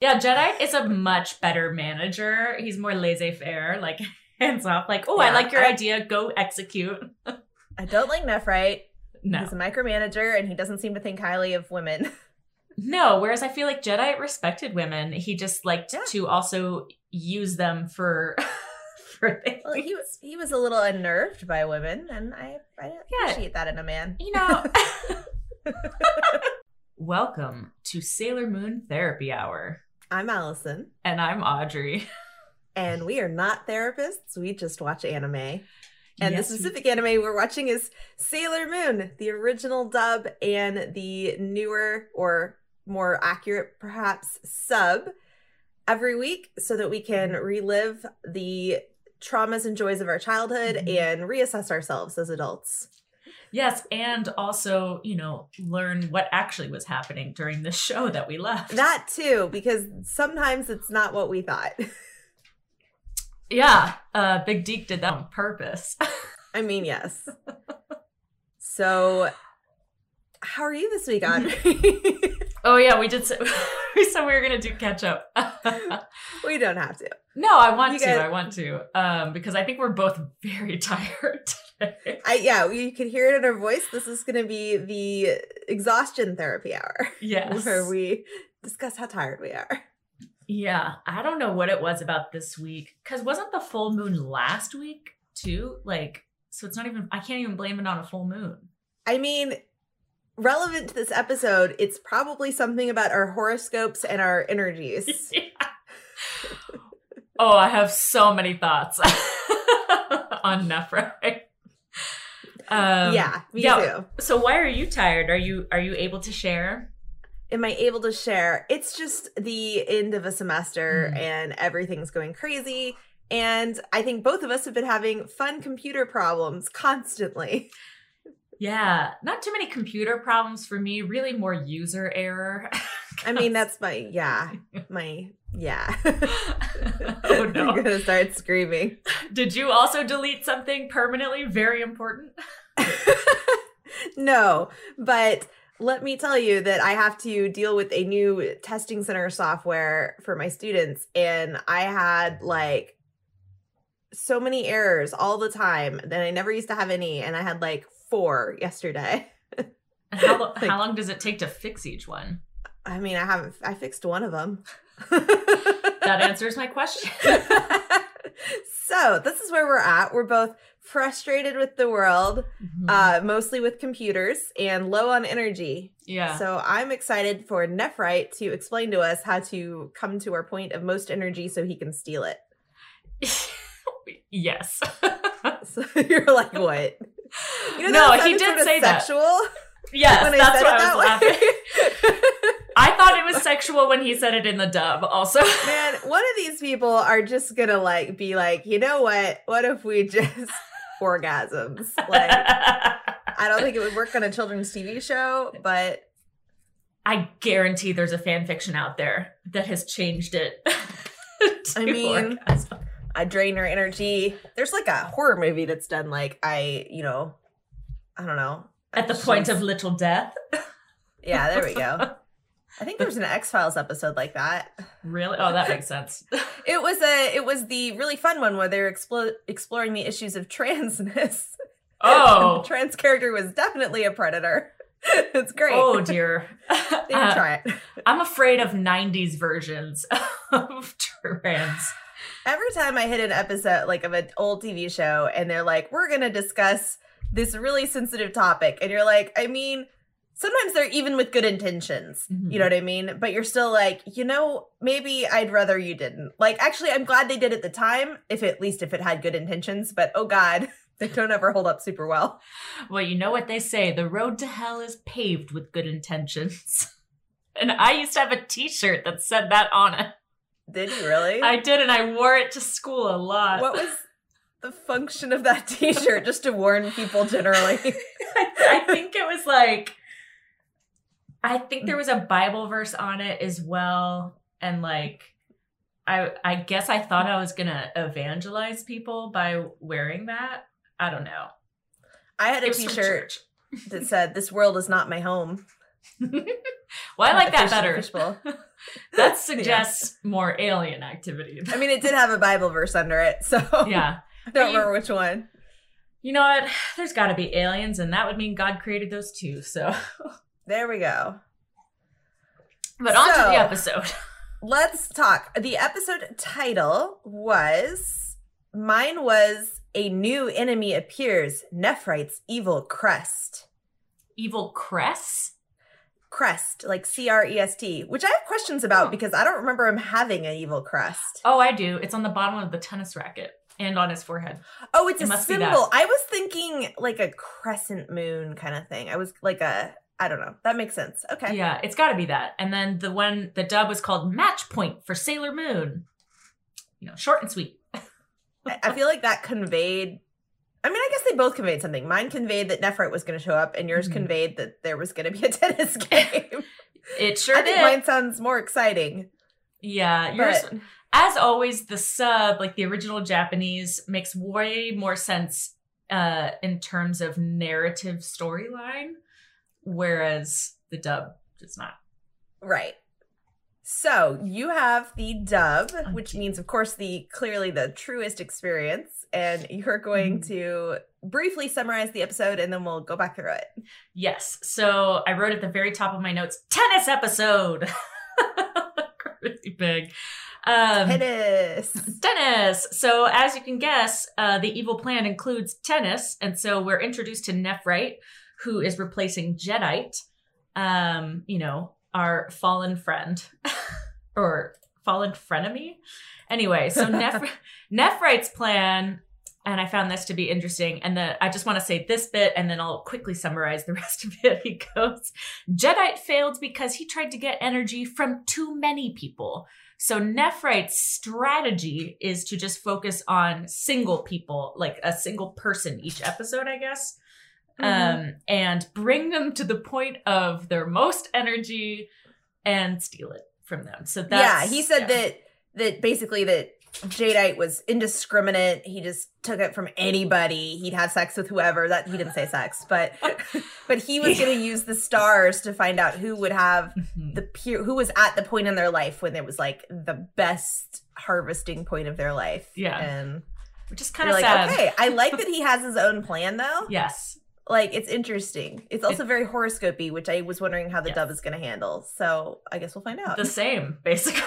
Yeah, Jadeite is a much better manager. He's more laissez-faire, like hands off. Like, oh, yeah, I like your idea. Go execute. I don't like Nephrite. No. He's a micromanager, and he doesn't seem to think highly of women. No, whereas I feel like Jadeite respected women. He just liked to also use them for... Well, he was a little unnerved by women, and I appreciate that in a man. You know. Welcome to Sailor Moon Therapy Hour. I'm Allison. And I'm Audrey. And we are not therapists. We just watch anime. And the specific anime we're watching is Sailor Moon, the original dub and the newer or more accurate, perhaps, sub every week so that we can relive the traumas and joys of our childhood and reassess ourselves as adults. Yes, and also, you know, learn what actually was happening during the show that we loved. That too, because sometimes it's not what we thought. Yeah, Big Deke did that on purpose. I mean, yes. So, how are you this week, Audrey? Oh yeah, we said we were gonna do catch up. We don't have to. No, I want to. Because I think we're both very tired today. You can hear it in our voice. This is gonna be the exhaustion therapy hour. Yes. Where we discuss how tired we are. Yeah. I don't know what it was about this week. Cause wasn't the full moon last week too? Like, so it's not even, I can't even blame it on a full moon. I mean, relevant to this episode, it's probably something about our horoscopes and our energies. Yeah. Oh, I have so many thoughts on Nephrite. Me too. So why are you tired? Are you able to share? Am I able to share? It's just the end of a semester and everything's going crazy. And I think both of us have been having fun computer problems constantly. Yeah, not too many computer problems for me, really more user error. I mean, that's my. Oh no. I'm going to start screaming. Did you also delete something permanently very important? No, but let me tell you that I have to deal with a new testing center software for my students, and I had like so many errors all the time that I never used to have any, and I had like 4 yesterday. How long does it take to fix each one? I mean, I fixed one of them. That answers my question. So this is where we're at. We're both frustrated with the world, mostly with computers, and low on energy. Yeah. So I'm excited for Nephrite to explain to us how to come to our point of most energy so he can steal it. Yes. So you're like, what? You know, no, he did sort of say sexual that. Yes, when that's what I was laughing. I thought it was sexual when he said it in the dub also. Man, one of these people are just going to like be like, you know what? What if we just orgasms? Like, I don't think it would work on a children's TV show, but I guarantee there's a fan fiction out there that has changed it. I mean, orgasm. I drain her energy. There's like a horror movie that's done like I don't know. At the point of little death. Yeah, there we go. I think there was an X-Files episode like that. Really? Oh, that makes sense. It was the really fun one where they were exploring the issues of transness. Oh. The trans character was definitely a predator. It's great. Oh, dear. They didn't try it. I'm afraid of 90s versions of trans. Every time I hit an episode like of an old TV show and they're like, we're going to discuss this really sensitive topic. And you're like, I mean, sometimes they're even with good intentions. You know what I mean? But you're still like, you know, maybe I'd rather you didn't. Like, actually, I'm glad they did at the time, if it had good intentions. But oh, God, they don't ever hold up super well. Well, you know what they say. The road to hell is paved with good intentions. And I used to have a T-shirt that said that on it. Did you really? I did, and I wore it to school a lot. What was the function of that T-shirt? Just to warn people generally. I think it was like, I think there was a Bible verse on it as well. And like, I guess I thought I was going to evangelize people by wearing that. I don't know. I had a T-shirt that said, "This world is not my home." Well, I like that better. That suggests more alien activity. I mean, it did have a Bible verse under it, so yeah. I don't remember which one. You know what? There's got to be aliens, and that would mean God created those too, so. There we go. But on to the episode. Let's talk. The episode title was, mine was A New Enemy Appears, Nephrite's Evil Crest. Evil Crest? Crest, like C-R-E-S-T, which I have questions about because I don't remember him having an evil crest. Oh, I do. It's on the bottom of the tennis racket. And on his forehead. Oh, it's a symbol. I was thinking like a crescent moon kind of thing. I was like I don't know. That makes sense. Okay. Yeah, it's got to be that. And then the dub was called Match Point for Sailor Moon. You know, short and sweet. I feel like that conveyed, I mean, I guess they both conveyed something. Mine conveyed that Nephrite was going to show up and yours conveyed that there was going to be a tennis game. It sure did. I think mine sounds more exciting. Yeah, yours... But, as always, the sub, like the original Japanese, makes way more sense in terms of narrative storyline, whereas the dub does not. Right. So you have the dub, which means, of course, clearly the truest experience, and you're going to briefly summarize the episode, and then we'll go back through it. Yes. So I wrote at the very top of my notes, tennis episode! Really big. Tennis. So as you can guess, the evil plan includes tennis. And so we're introduced to Nephrite, who is replacing Jadeite, you know, our fallen friend or fallen frenemy. Anyway, so Nephrite's plan, and I found this to be interesting. And I just want to say this bit, and then I'll quickly summarize the rest of it. He goes, Jadeite failed because he tried to get energy from too many people. So Nephrite's strategy is to just focus on single people, like a single person each episode, I guess, and bring them to the point of their most energy and steal it from them. So that's... Yeah, he said that basically that Jadeite was indiscriminate. He just took it from anybody. He'd have sex with whoever. That he didn't say sex, but he was going to use the stars to find out who would have who was at the point in their life when it was like the best harvesting point of their life. Yeah, and which is kind of sad. Like, okay, I like that he has his own plan though. Yes, like it's interesting. It's also very horoscopy, which I was wondering how the dub is going to handle. So I guess we'll find out. The same, basically.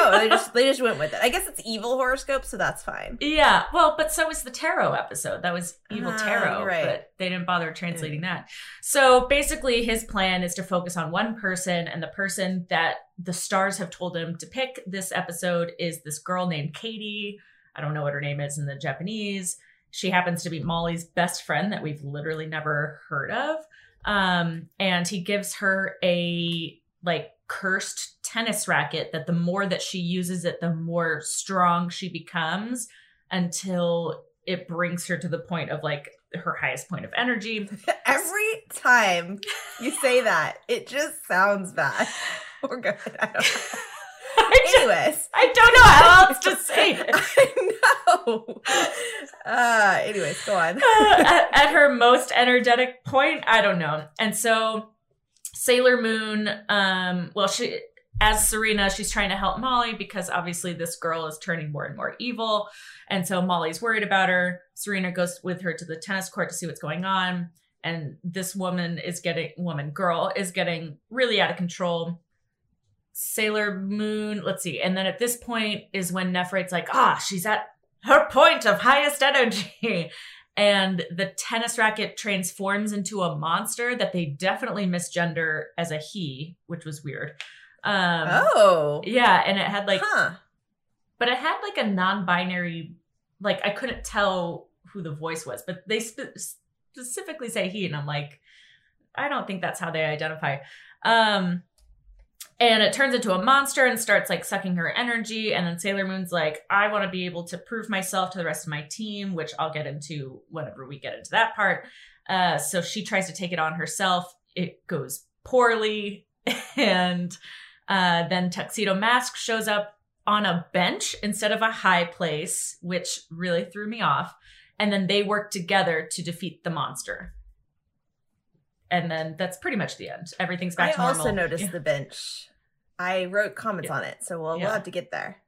Oh, they just went with it. I guess it's evil horoscope, so that's fine. Yeah. Well, but so is the tarot episode. That was evil tarot, right. But they didn't bother translating that. So basically his plan is to focus on one person, and the person that the stars have told him to pick this episode is this girl named Katie. I don't know what her name is in the Japanese. She happens to be Molly's best friend that we've literally never heard of. And he gives her a like cursed tennis racket that the more that she uses it, the more strong she becomes until it brings her to the point of like her highest point of energy. Every time you say that, it just sounds bad. Or good. I don't know. Anyways, I don't know how else to say it. I know. Anyways, go on. At her most energetic point, I don't know. And so Sailor Moon, as Serena, she's trying to help Molly because obviously this girl is turning more and more evil. And so Molly's worried about her. Serena goes with her to the tennis court to see what's going on. And this girl is getting really out of control. Sailor Moon, let's see. And then at this point is when Nephrite's like, she's at her point of highest energy. And the tennis racket transforms into a monster that they definitely misgender as a he, which was weird. Yeah, and it had like... Huh. But it had like a non-binary... Like, I couldn't tell who the voice was, but they specifically say he, and I'm like, I don't think that's how they identify. And it turns into a monster and starts like sucking her energy. And then Sailor Moon's like, I want to be able to prove myself to the rest of my team, which I'll get into whenever we get into that part. So she tries to take it on herself. It goes poorly. And then Tuxedo Mask shows up on a bench instead of a high place, which really threw me off. And then they work together to defeat the monster. And then that's pretty much the end. Everything's back to normal. I also noticed the bench. I wrote comments on it, so we'll have to get there.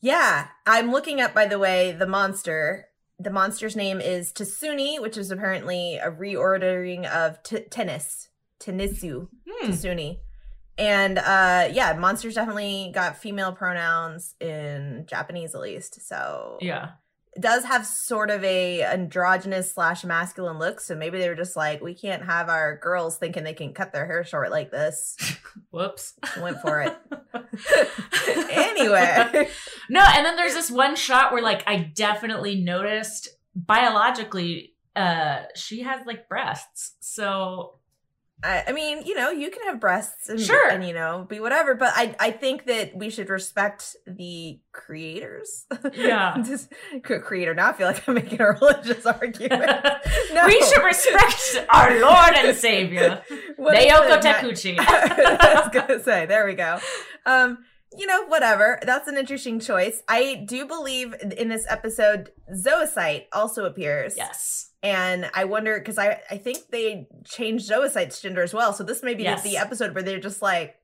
Yeah, I'm looking up, by the way, the monster. The monster's name is Tsuni, which is apparently a reordering of Tenisu, Tsuni. And yeah, monsters definitely got female pronouns in Japanese, at least. So yeah, it does have sort of a androgynous / masculine look. So maybe they were just like, we can't have our girls thinking they can cut their hair short like this. Whoops. Went for it. Anyway. No, and then there's this one shot where like I definitely noticed biologically she has like breasts. So I mean, you know, you can have breasts and, and you know, be whatever. But I think that we should respect the creators. Yeah. Just, creator now, I feel like I'm making a religious argument. No. We should respect our Lord and Savior, Naoko Takeuchi. I was going to say, there we go. You know, whatever. That's an interesting choice. I do believe in this episode, Zoisite also appears. Yes. And I wonder, because I think they changed Zoisite's gender as well. So this may be the episode where they're just like,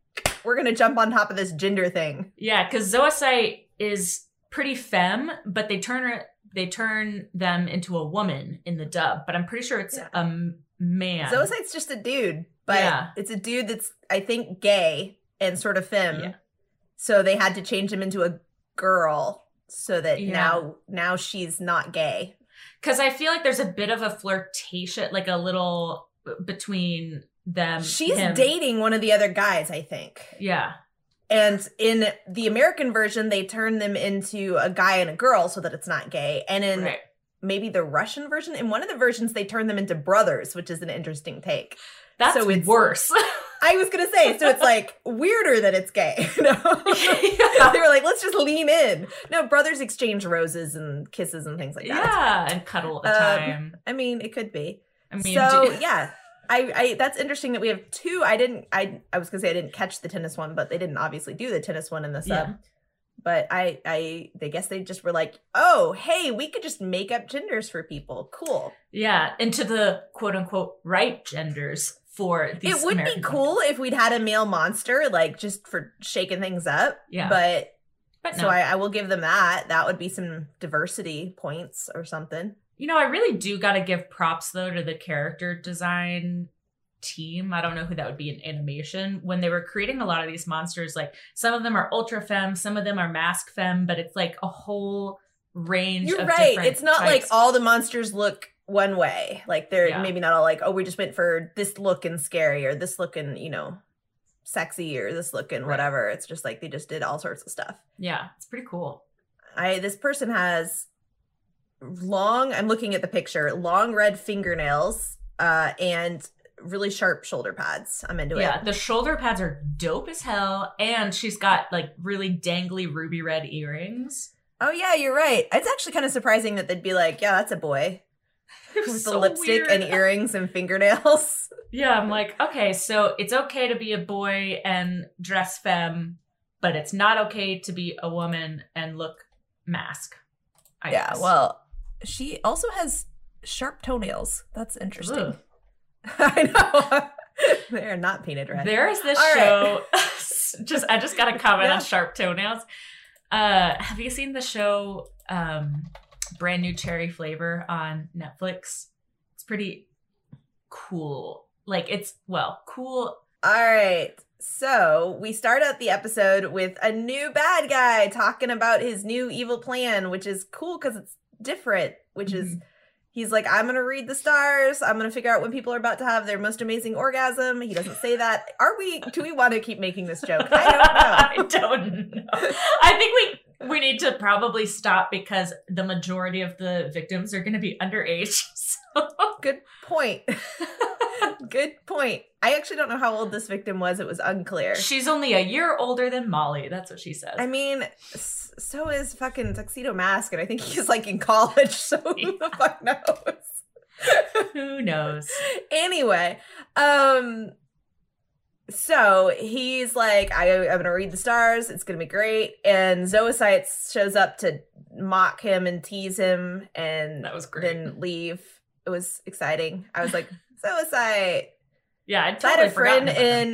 we're going to jump on top of this gender thing. Yeah, because Zoisite is pretty femme, but they turn them into a woman in the dub. But I'm pretty sure it's a man. Zoisite's just a dude. But it's a dude that's, I think, gay and sort of femme. Yeah. So they had to change him into a girl so that now she's not gay. Because I feel like there's a bit of a flirtation, like a little between them. She's dating one of the other guys, I think. Yeah. And in the American version, they turn them into a guy and a girl so that it's not gay. And in maybe the Russian version, in one of the versions, they turn them into brothers, which is an interesting take. That's so it's worse. I was going to say, so it's like weirder that it's gay. You know? They were like, let's just lean in. No, brothers exchange roses and kisses and things like that. Yeah, and cuddle all the time. I mean, it could be. I mean, so I that's interesting that we have two. I was going to say I didn't catch the tennis one, but they didn't obviously do the tennis one in the sub. Yeah. But I guess they just were like, oh, hey, we could just make up genders for people. Cool. Yeah, into the quote unquote right genders for these. It would American be cool women. If we'd had a male monster, like just for shaking things up. Yeah. But no. So I will give them that. That would be some diversity points or something. You know, I really do got to give props though to the character design team. I don't know who that would be in animation when they were creating a lot of these monsters. Like some of them are ultra femme, some of them are mask femme, but it's like a whole range. You're of right. Different it's not types. Like all the monsters look one way. Like they're maybe not all like, oh, we just went for this look and scary or this look and, you know, sexy or this look and whatever. It's just like they just did all sorts of stuff. Yeah, it's pretty cool. This person has long, I'm looking at the picture, long red fingernails and really sharp shoulder pads. I'm into it. Yeah, the shoulder pads are dope as hell. And she's got like really dangly ruby red earrings. Oh yeah, you're right. It's actually kind of surprising that they'd be like, yeah, that's a boy. With so the lipstick weird. And earrings and fingernails. Yeah, I'm like, okay, so it's okay to be a boy and dress femme, but it's not okay to be a woman and look mask. I guess. Well, she also has sharp toenails. That's interesting. Ooh. I know. They are not painted red. There is this show. I just got a comment on sharp toenails. Have you seen the show Brand New Cherry Flavor on Netflix? It's pretty cool. Like it's cool. All right. So we start out the episode with a new bad guy talking about his new evil plan, which is cool because it's different, which is he's like, I'm going to read the stars. I'm going to figure out when people are about to have their most amazing orgasm. He doesn't say that. Do we want to keep making this joke? I don't know. I think we need to probably stop because the majority of the victims are going to be underage. So. Good point. Good point. I actually don't know how old this victim was. It was unclear. She's only a year older than Molly. That's what she says. I mean, so is fucking Tuxedo Mask. And I think he's like in college. So who the fuck knows? Who knows? Anyway. So he's like, I'm going to read the stars. It's going to be great. And Zoisite shows up to mock him and tease him. And that was great. Then leave. It was exciting. I was like, Zoisite. Yeah, I totally forgot. I had a friend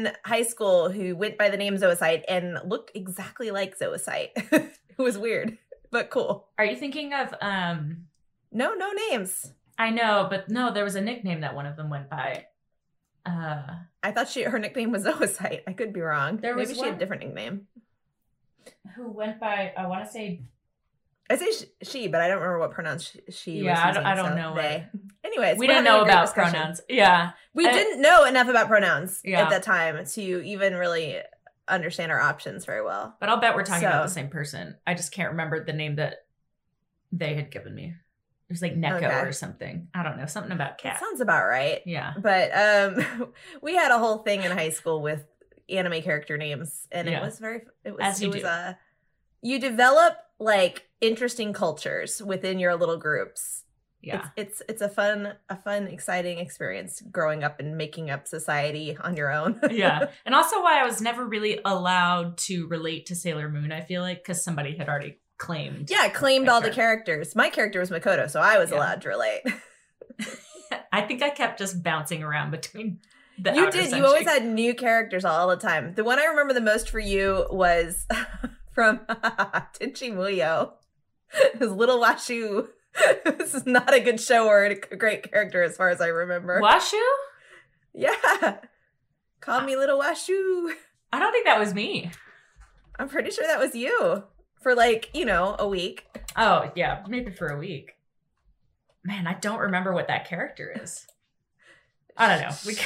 in high school who went by the name Zoisite and looked exactly like Zoisite. It was weird, but cool. Are you thinking of no names? I know, but no, there was a nickname that one of them went by. I thought her nickname was Zoisite. I could be wrong. Maybe she had a different nickname. Who went by? I want to say. I say she, but I don't remember what pronouns she was using. Yeah, I don't know. They. Anyways, we didn't know about pronouns. Yeah. We didn't know enough about pronouns at that time to even really understand our options very well. But I'll bet we're talking about the same person. I just can't remember the name that they had given me. It was like Neko or something. I don't know. Something about cat. That sounds about right. Yeah. But we had a whole thing in high school with anime character names, and it was very you develop like interesting cultures within your little groups. Yeah. It's a fun, exciting experience growing up and making up society on your own. Yeah. And also why I was never really allowed to relate to Sailor Moon, I feel like, because somebody had already claimed. Yeah, claimed all the characters. My character was Makoto, so I was allowed to relate. I think I kept just bouncing around between the You did. Century. You always had new characters all the time. The one I remember the most for you was from Tinchi Muyo. It was Little Washu. This is not a good show or a great character as far as I remember. Washu? Yeah. Call me Little Washu. I don't think that was me. I'm pretty sure that was you for a week. Oh, yeah. Maybe for a week. Man, I don't remember what that character is. I don't know.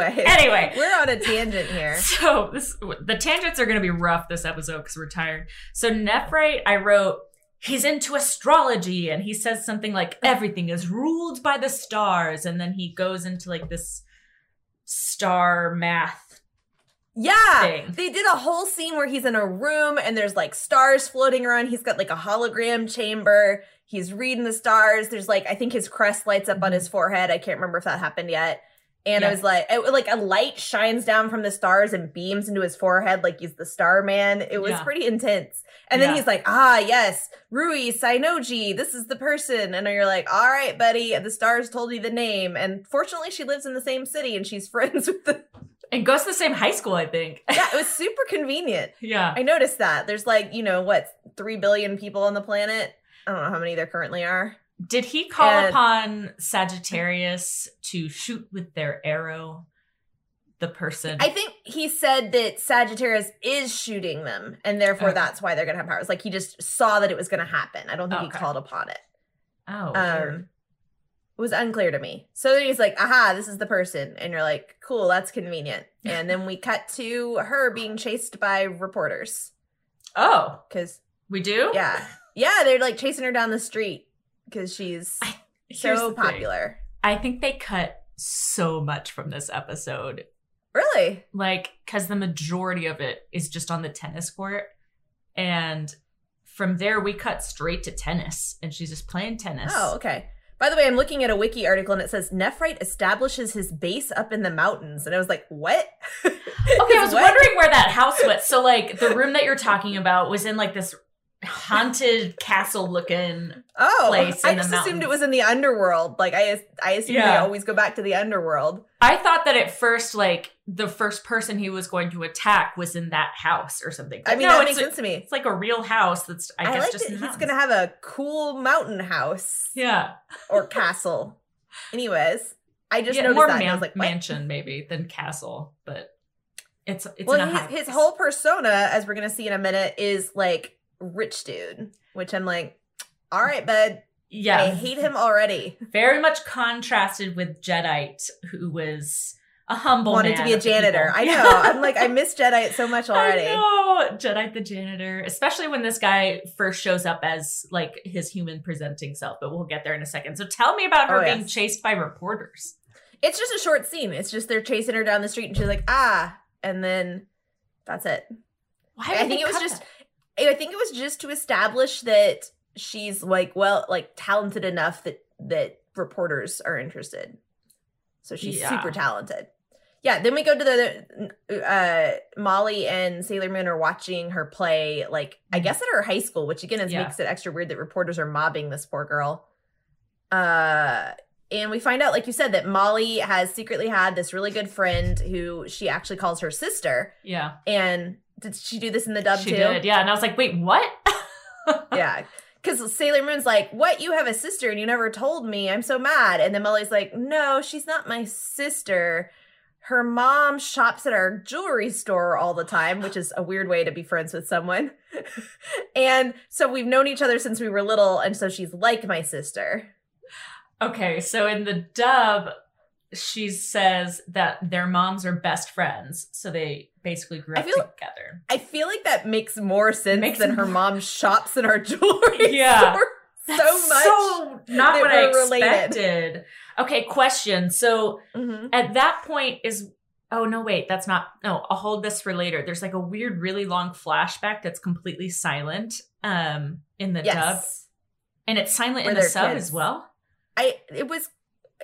Anyway, we're on a tangent here. So the tangents are going to be rough this episode because we're tired. So Nephrite, I wrote... He's into astrology, and he says something like, everything is ruled by the stars. And then he goes into this star math thing. They did a whole scene where he's in a room and there's stars floating around. He's got a hologram chamber. He's reading the stars. There's I think his crest lights up on his forehead. I can't remember if that happened yet. And I was a light shines down from the stars and beams into his forehead like he's the star man. It was pretty intense. And then he's yes, Rui Saionji, this is the person. And you're all right, buddy, the stars told you the name. And fortunately, she lives in the same city and she's friends with the... And goes to the same high school, I think. Yeah, it was super convenient. Yeah. I noticed that. There's 3 billion people on the planet? I don't know how many there currently are. Did he call upon Sagittarius to shoot with their arrow the person? I think he said that Sagittarius is shooting them, and therefore that's why they're going to have powers. He just saw that it was going to happen. I don't think he called upon it. Oh, sure. It was unclear to me. So then he's aha, this is the person. And you're cool, that's convenient. And then we cut to her being chased by reporters. Oh. Because we do? Yeah. Yeah, they're chasing her down the street. Because she's so popular. I think they cut so much from this episode. Really? Because the majority of it is just on the tennis court. And from there, we cut straight to tennis. And she's just playing tennis. Oh, okay. By the way, I'm looking at a wiki article and it says, Nephrite establishes his base up in the mountains. And I was what? Okay, I was wondering where that house was. So, the room that you're talking about was in, this... haunted castle looking place in the mountains. I just assumed it was in the underworld. I assume they always go back to the underworld. I thought that at first the first person he was going to attack was in that house or something. But I mean, that makes sense to me. It's a real house that's I guess just in the mountains. He's going to have a cool mountain house. Yeah. Or castle. Anyways, I just noticed more that. More mansion maybe than castle, but it's in a high place. His whole persona, as we're going to see in a minute, is rich dude, which I'm all right, bud. Yeah, I hate him already. Very much contrasted with Jadeite, who was a humble wanted to be a janitor. I know. I'm I miss Jadeite so much already. I know. Jadeite the janitor, especially when this guy first shows up as his human presenting self. But we'll get there in a second. So tell me about her being chased by reporters. It's just a short scene. It's just they're chasing her down the street, and she's and then that's it. Why? I think it was just. I think it was just to establish that she's talented enough that reporters are interested. So she's super talented. Yeah. Then we go to the Molly and Sailor Moon are watching her play, I guess at her high school, which again makes it extra weird that reporters are mobbing this poor girl. And we find out, like you said, that Molly has secretly had this really good friend who she actually calls her sister. Yeah. And did she do this in the dub too? She did, yeah. And I was like, wait, what? Yeah. Because Sailor Moon's like, what? You have a sister and you never told me. I'm so mad. And then Molly's like, no, she's not my sister. Her mom shops at our jewelry store all the time, which is a weird way to be friends with someone. And so we've known each other since we were little. And so she's like my sister. Okay, so in the dub, she says that their moms are best friends. So they basically grew up together. I feel like that makes more sense than her mom shops in our jewelry store. That's so not what I expected. Okay, question. So at that point is, oh, no, wait, that's not, no, I'll hold this for later. There's like a weird, really long flashback that's completely silent in the dub. And it's silent in the sub as well? It was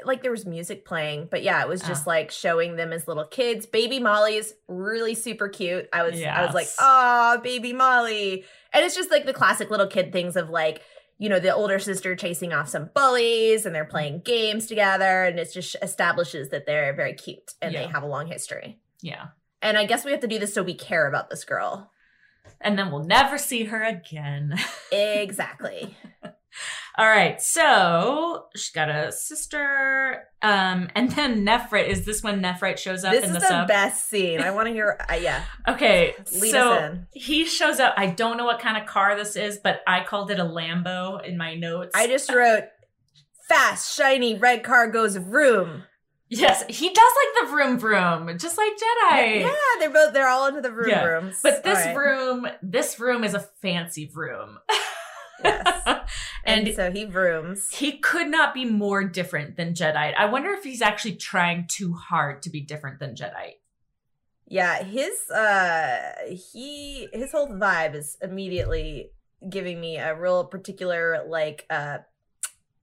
like there was music playing, but yeah, it was just like showing them as little kids. Baby Molly is really super cute. I was like, ah, baby Molly. And it's just like the classic little kid things of like, you know, the older sister chasing off some bullies and they're playing games together. And it just establishes that they're very cute and they have a long history. Yeah. And I guess we have to do this so we care about this girl. And then we'll never see her again. Exactly. All right, so she's got a sister, and then Nephrite is this when Nephrite shows up in the sub. This is the best scene. I want to hear. Yeah. Okay, so he shows up. I don't know what kind of car this is, but I called it a Lambo in my notes. I just wrote fast, shiny red car goes vroom. Yes, he does like the vroom vroom, just like Jedi. Yeah, they're all into the vroom vroom. But this room is a fancy room. Yes. And so he vrooms. He could not be more different than Jadeite. I wonder if he's actually trying too hard to be different than Jadeite. Yeah, his whole vibe is immediately giving me a real particular like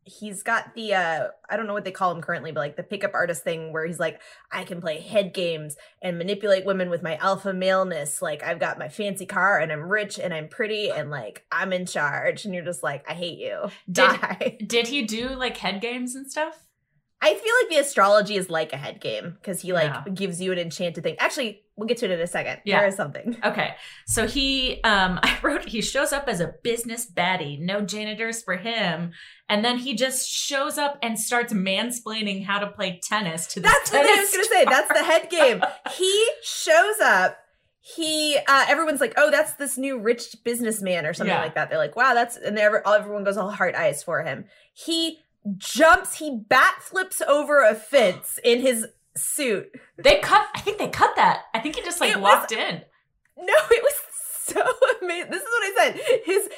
he's got the I don't know what they call him currently, but like the pickup artist thing where he's like, I can play head games and manipulate women with my alpha maleness. Like I've got my fancy car and I'm rich and I'm pretty and like I'm in charge. And you're just like, I hate you. Die. Did he do like head games and stuff? I feel like the astrology is like a head game because he like gives you an enchanted thing. Actually, we'll get to it in a second. Yeah. There is something. Okay. So he, I wrote, he shows up as a business baddie. No janitors for him. And then he just shows up and starts mansplaining how to play tennis to the tennis star. That's what I was going to say. That's the head game. He shows up. He, everyone's like, oh, that's this new rich businessman or something like that. They're like, wow, that's, and everyone goes all hard eyes for him. He bat flips over a fence in his suit. I think they cut that. I think he just like walked in. No, it was so amazing. This is what I said.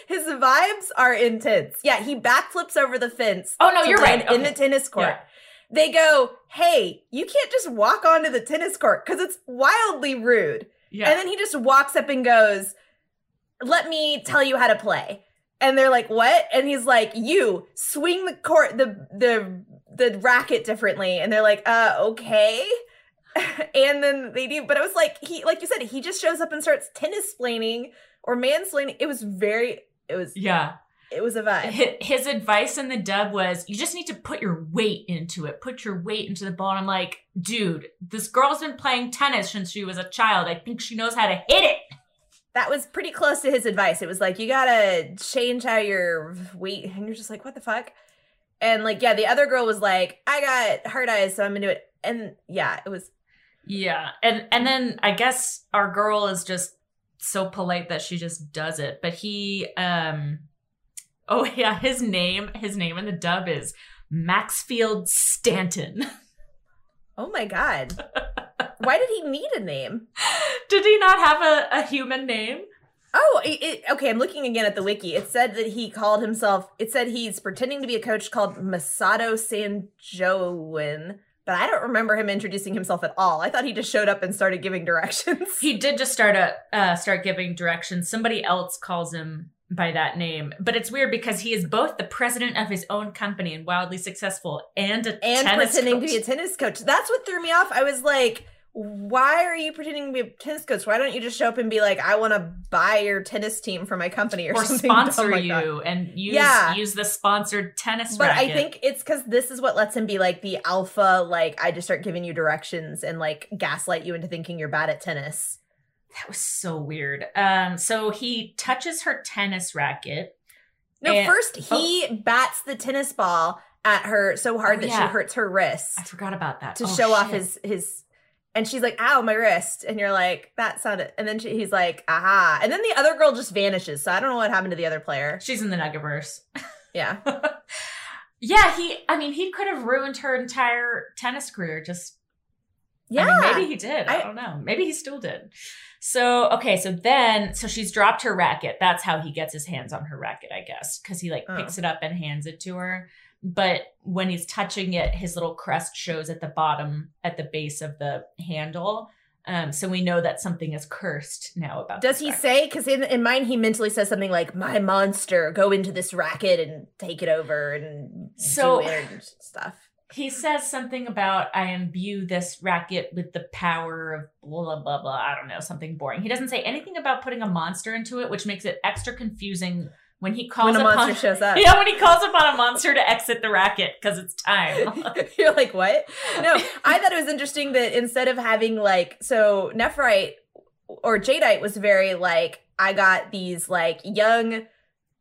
His vibes are intense. Yeah, he bat flips over the fence. Oh no, you're right. Okay. In the tennis court. Yeah. They go, hey, you can't just walk onto the tennis court because it's wildly rude. Yeah. And then he just walks up and goes, let me tell you how to play. And they're like, what? And he's like, you swing the court, the racket differently. And they're like, okay. And then they do. But it was like, he, like you said, he just shows up and starts tennis-splaining or mansplaining. It was a vibe. His advice in the dub was, you just need to put your weight into it. Put your weight into the ball. And I'm like, dude, this girl's been playing tennis since she was a child. I think she knows how to hit it. That was pretty close to his advice. It was like, you gotta change how your weight, and you're just like, what the fuck? And like, yeah, the other girl was like, I got hard eyes, so I'm gonna do it. And yeah, it was. Yeah. And then I guess our girl is just so polite that she just does it. But he, his name in the dub is Maxfield Stanton. Oh my God. Why did he need a name? Did he not have a human name? Oh, okay. I'm looking again at the wiki. It said that he called himself, it said he's pretending to be a coach called Masato Sanjouan, but I don't remember him introducing himself at all. I thought he just showed up and started giving directions. He did just start giving directions. Somebody else calls him by that name. But it's weird because he is both the president of his own company and wildly successful and a tennis coach. And pretending to be a tennis coach. That's what threw me off. I was like, why are you pretending to be a tennis coach? Why don't you just show up and be like, I want to buy your tennis team for my company or something. Or sponsor you and use the sponsored tennis racket. I think it's because this is what lets him be like the alpha, like I just start giving you directions and like gaslight you into thinking you're bad at tennis. That was so weird. So he touches her tennis racket. First he bats the tennis ball at her so hard that she hurts her wrist. I forgot about that. To show off his... And she's like, ow, my wrist. And you're like, that sounded... And then he's like, aha. And then the other girl just vanishes. So I don't know what happened to the other player. She's in the Negaverse. Yeah. He could have ruined her entire tennis career. Maybe he did. I don't know. Maybe he still did. So she's dropped her racket. That's how he gets his hands on her racket, I guess. Because he picks it up and hands it to her. But when he's touching it, his little crest shows at the bottom, at the base of the handle. So we know that something is cursed now about this. Does he say? Because in mine, he mentally says something like, my monster, go into this racket and take it over and do it and stuff. He says something about, I imbue this racket with the power of blah, blah, blah. I don't know, something boring. He doesn't say anything about putting a monster into it, which makes it extra confusing when a monster shows up. Yeah, when he calls upon a monster to exit the racket because it's time. You're like, what? No, I thought it was interesting that instead of having Nephrite or Jadeite was very I got these young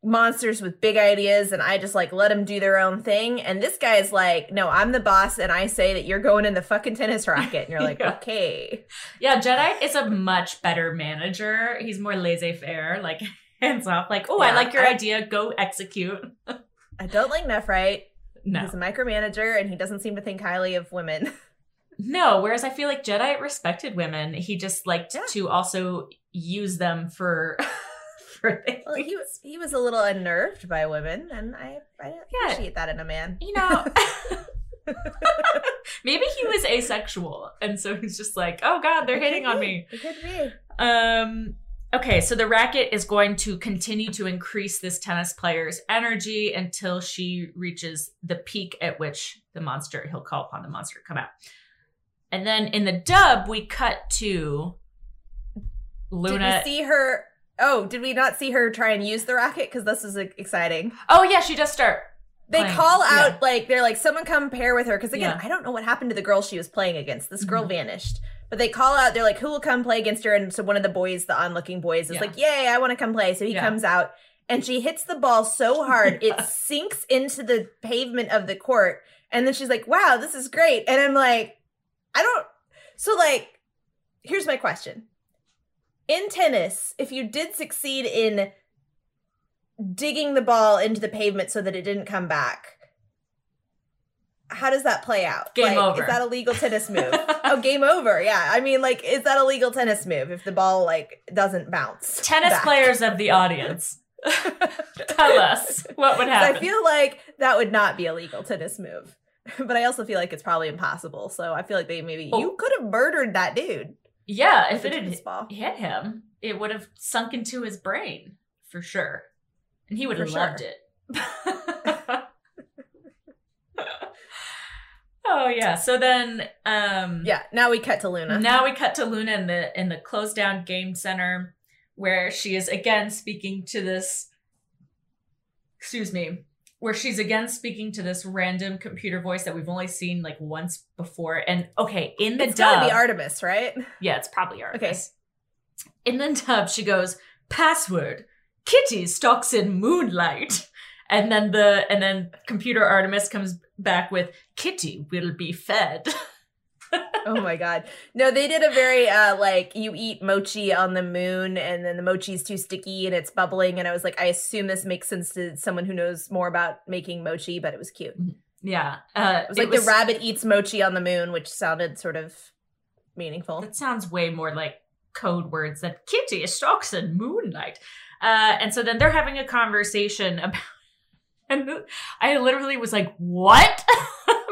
monsters with big ideas and I just let them do their own thing. And this guy's like, no, I'm the boss and I say that you're going in the fucking tennis racket. And you're like, okay. Yeah, Jadeite is a much better manager. He's more laissez-faire, hands off. I like your idea. Go execute. I don't like Nephrite. No. He's a micromanager and he doesn't seem to think highly of women. No, whereas I feel like Jadeite respected women. He just liked to also use them for things. Well, he was a little unnerved by women and I appreciate that in a man. Maybe he was asexual and so he's just like, oh God, they're hitting on me. It could be. Okay, so the racket is going to continue to increase this tennis player's energy until she reaches the peak at which he'll call upon the monster to come out. And then in the dub, we cut to Luna. Did we see her? Oh, did we not see her try and use the racket? Because this is exciting. Oh, yeah, she does start. They call out, they're like, someone come pair with her. Because again, I don't know what happened to the girl she was playing against. This girl vanished. But they call out, they're like, who will come play against her? And so one of the boys, the onlooking boys, is like, yay, I want to come play. So he comes out and she hits the ball so hard, it sinks into the pavement of the court. And then she's like, wow, this is great. And I'm like, here's my question. In tennis, if you did succeed in digging the ball into the pavement so that it didn't come back, how does that play out? Game over. Is that a legal tennis move? Oh, game over. Yeah. I mean, is that a legal tennis move if the ball, doesn't bounce? Tennis back? Players of the audience, tell us what would happen. I feel like that would not be a legal tennis move. But I also feel like it's probably impossible. So I feel like you could have murdered that dude. Yeah. If it had hit him, it would have sunk into his brain for sure. And he would have loved it. Oh yeah. So then now we cut to Luna. Now we cut to Luna in the closed down game center where she's again speaking to this random computer voice that we've only seen once before. And okay, in the dub. It's gotta be Artemis, right? Yeah, it's probably Artemis. Okay. In the dub, she goes, password, Kitty stalks in moonlight. And then computer Artemis comes back with, Kitty will be fed. Oh my God. No, they did a very, you eat mochi on the moon and then the mochi's too sticky and it's bubbling. And I was like, I assume this makes sense to someone who knows more about making mochi, but it was cute. Yeah. It was the rabbit eats mochi on the moon, which sounded sort of meaningful. That sounds way more like code words than Kitty stalks in moonlight. And so then they're having a conversation about, and I literally was like, what?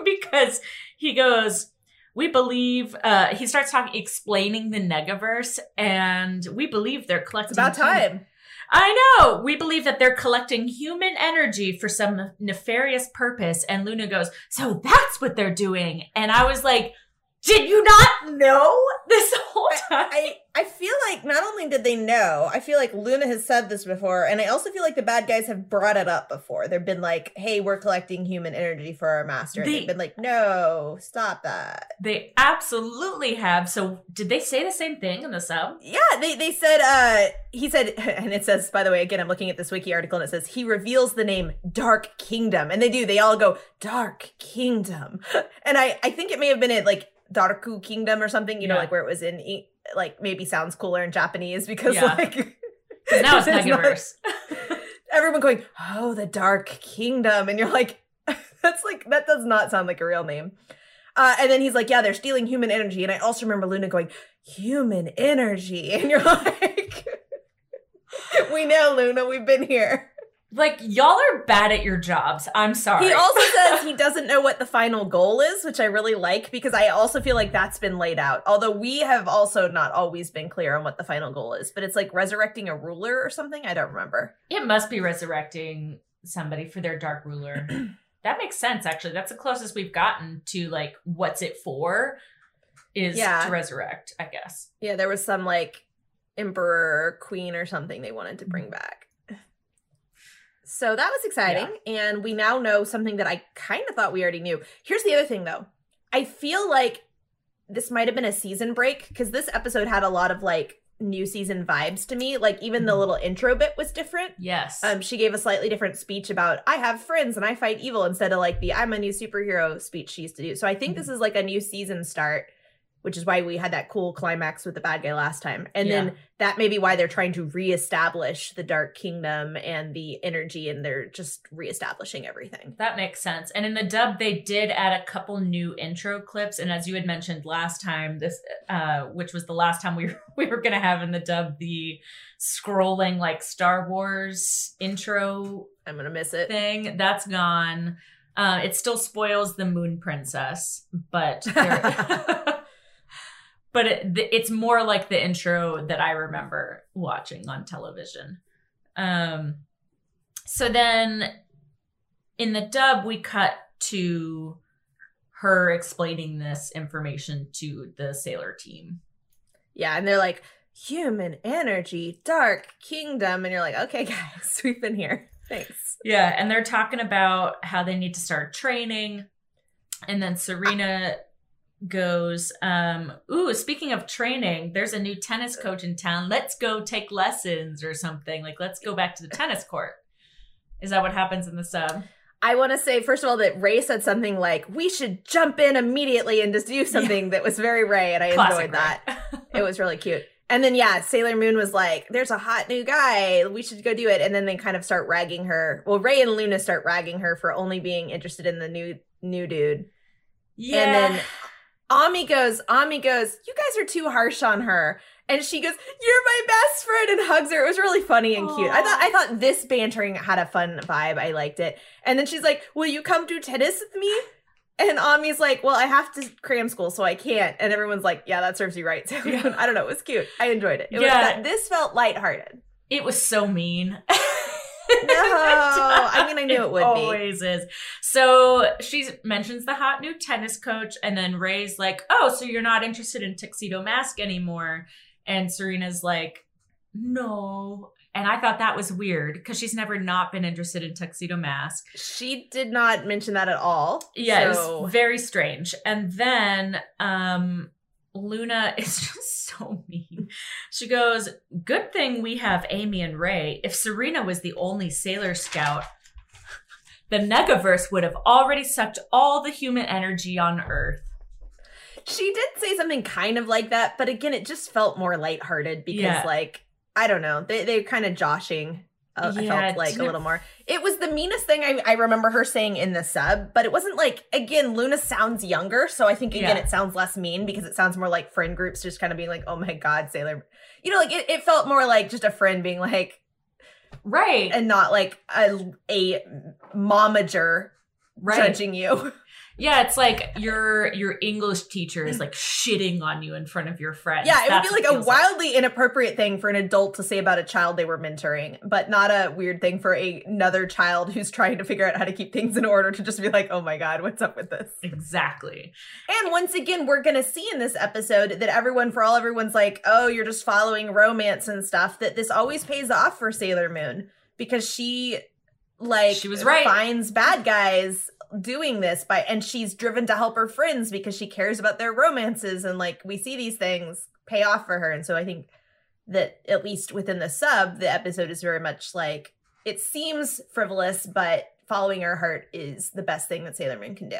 Because he goes, we believe, he starts explaining the Negaverse, and we believe they're collecting. It's about time. I know. We believe that they're collecting human energy for some nefarious purpose. And Luna goes, so that's what they're doing. And I was like, Did you not know this whole time? I feel like not only did they know, I feel like Luna has said this before, and I also feel like the bad guys have brought it up before. They've been like, hey, we're collecting human energy for our master. And they've been like, no, stop that. They absolutely have. So did they say the same thing in the sub? Yeah, they said, he said, and it says, by the way, again, I'm looking at this wiki article, and it says, he reveals the name Dark Kingdom. And they do, they all go, Dark Kingdom. And I think it may have been at like, Darku Kingdom or something, you know, like where it was in, like maybe sounds cooler in Japanese because like now it's Negaverse. Everyone going, oh, the Dark Kingdom, and you're like, that's like that does not sound like a real name. And then he's like, yeah, they're stealing human energy, and I also remember Luna going, human energy, and you're like, we know, Luna, we've been here. Like, y'all are bad at your jobs. I'm sorry. He also says he doesn't know what the final goal is, which I really like because I also feel like that's been laid out. Although we have also not always been clear on what the final goal is. But it's like resurrecting a ruler or something. I don't remember. It must be resurrecting somebody for their dark ruler. That makes sense, actually. That's the closest we've gotten to, like, what's it for is to resurrect, I guess. Yeah, there was some, like, emperor, queen or something they wanted to bring back. So that was exciting, and we now know something that I kind of thought we already knew. Here's the other thing, though. I feel like this might have been a season break, because this episode had a lot of, like, new season vibes to me. Like, even the little intro bit was different. Yes. She gave a slightly different speech about, I have friends and I fight evil, instead of, like, the I'm a new superhero speech she used to do. So I think this is, like, a new season start, which is why we had that cool climax with the bad guy last time. And then that may be why they're trying to reestablish the Dark Kingdom and the energy, and they're just reestablishing everything. That makes sense. And in the dub, they did add a couple new intro clips. And as you had mentioned last time, this, which was the last time we were going to have in the dub, the scrolling like Star Wars intro. I'm going to miss it. Thing. That's gone. It still spoils the Moon Princess, but but it's more like the intro that I remember watching on television. So then in the dub, we cut to her explaining this information to the Sailor team. Yeah, and they're like, human energy, Dark Kingdom. And you're like, okay, guys, we've been here. Thanks. Yeah, and they're talking about how they need to start training. And then Serena goes, ooh, speaking of training, there's a new tennis coach in town. Let's go take lessons or something. Like, let's go back to the tennis court. Is that what happens in the sub? I want to say, first of all, that Ray said something like, we should jump in immediately and just do something that was very Ray, and I enjoyed that. It was really cute. And then, yeah, Sailor Moon was like, there's a hot new guy. We should go do it. And then they kind of start ragging her. Well, Ray and Luna start ragging her for only being interested in the new dude. Yeah. And then Ami goes, you guys are too harsh on her. And she goes, you're my best friend, and hugs her. It was really funny and cute. I thought this bantering had a fun vibe. I liked it. And then she's like, will you come do tennis with me? And Ami's like, well, I have to cram school, so I can't. And everyone's like, yeah, that serves you right. So I don't know. It was cute. I enjoyed it. This felt lighthearted. It was so mean. No, I mean, I knew it would be. It always is. So she mentions the hot new tennis coach, and then Ray's like, oh, so you're not interested in Tuxedo Mask anymore. And Serena's like, no. And I thought that was weird because she's never not been interested in Tuxedo Mask. She did not mention that at all. Yeah, so it was very strange. And then Luna is just so mean. She goes, good thing we have Amy and Ray. If Serena was the only Sailor Scout, the Negaverse would have already sucked all the human energy on Earth. She did say something kind of like that, but again, it just felt more lighthearted because, like, I don't know. They kind of joshing. I felt like a little more. It was the meanest thing I remember her saying in the sub, but it wasn't like, again, Luna sounds younger. So I think, again, it sounds less mean because it sounds more like friend groups just kind of being like, oh my God, Sailor. You know, like it felt more like just a friend being like, right. And not like a momager judging you. Yeah, it's like your English teacher is like shitting on you in front of your friends. Yeah, it would be like a wildly inappropriate thing for an adult to say about a child they were mentoring, but not a weird thing for another child who's trying to figure out how to keep things in order to just be like, oh my God, what's up with this? Exactly. And once again, we're going to see in this episode that everyone's like, oh, you're just following romance and stuff, that this always pays off for Sailor Moon because she was right. Finds bad guys doing this and she's driven to help her friends because she cares about their romances, and like we see these things pay off for her. And so I think that at least within the sub, the episode is very much like, it seems frivolous, but following her heart is the best thing that Sailor Moon can do.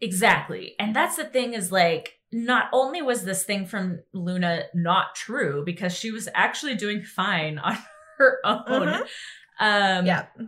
Exactly. And that's the thing is like, not only was this thing from Luna not true because she was actually doing fine on her own. Mm-hmm.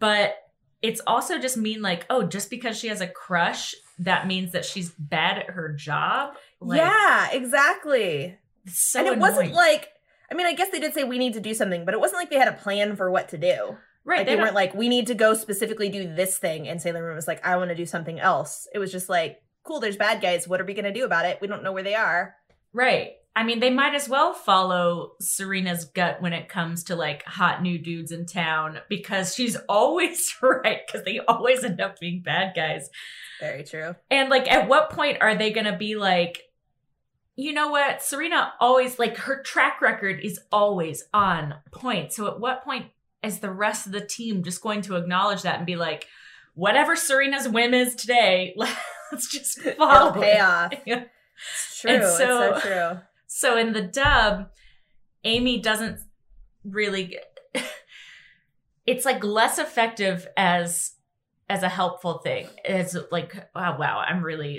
But it's also just mean like, oh, just because she has a crush, that means that she's bad at her job. Like, yeah, exactly. It's so annoying. Wasn't like, I mean, I guess they did say we need to do something, but it wasn't like they had a plan for what to do. Right. Like, they weren't like, we need to go specifically do this thing. And Sailor Moon was like, I want to do something else. It was just like, cool, there's bad guys. What are we going to do about it? We don't know where they are. Right. I mean, they might as well follow Serena's gut when it comes to like hot new dudes in town because she's always right because they always end up being bad guys. Very true. And like, at what point are they going to be like, you know what? Serena always, like, her track record is always on point. So at what point is the rest of the team just going to acknowledge that and be like, whatever Serena's whim is today, let's just follow it. It'll pay off. Yeah. It's true. It's so true. So in the dub, Amy doesn't really, it's like less effective as a helpful thing. It's like, oh, wow,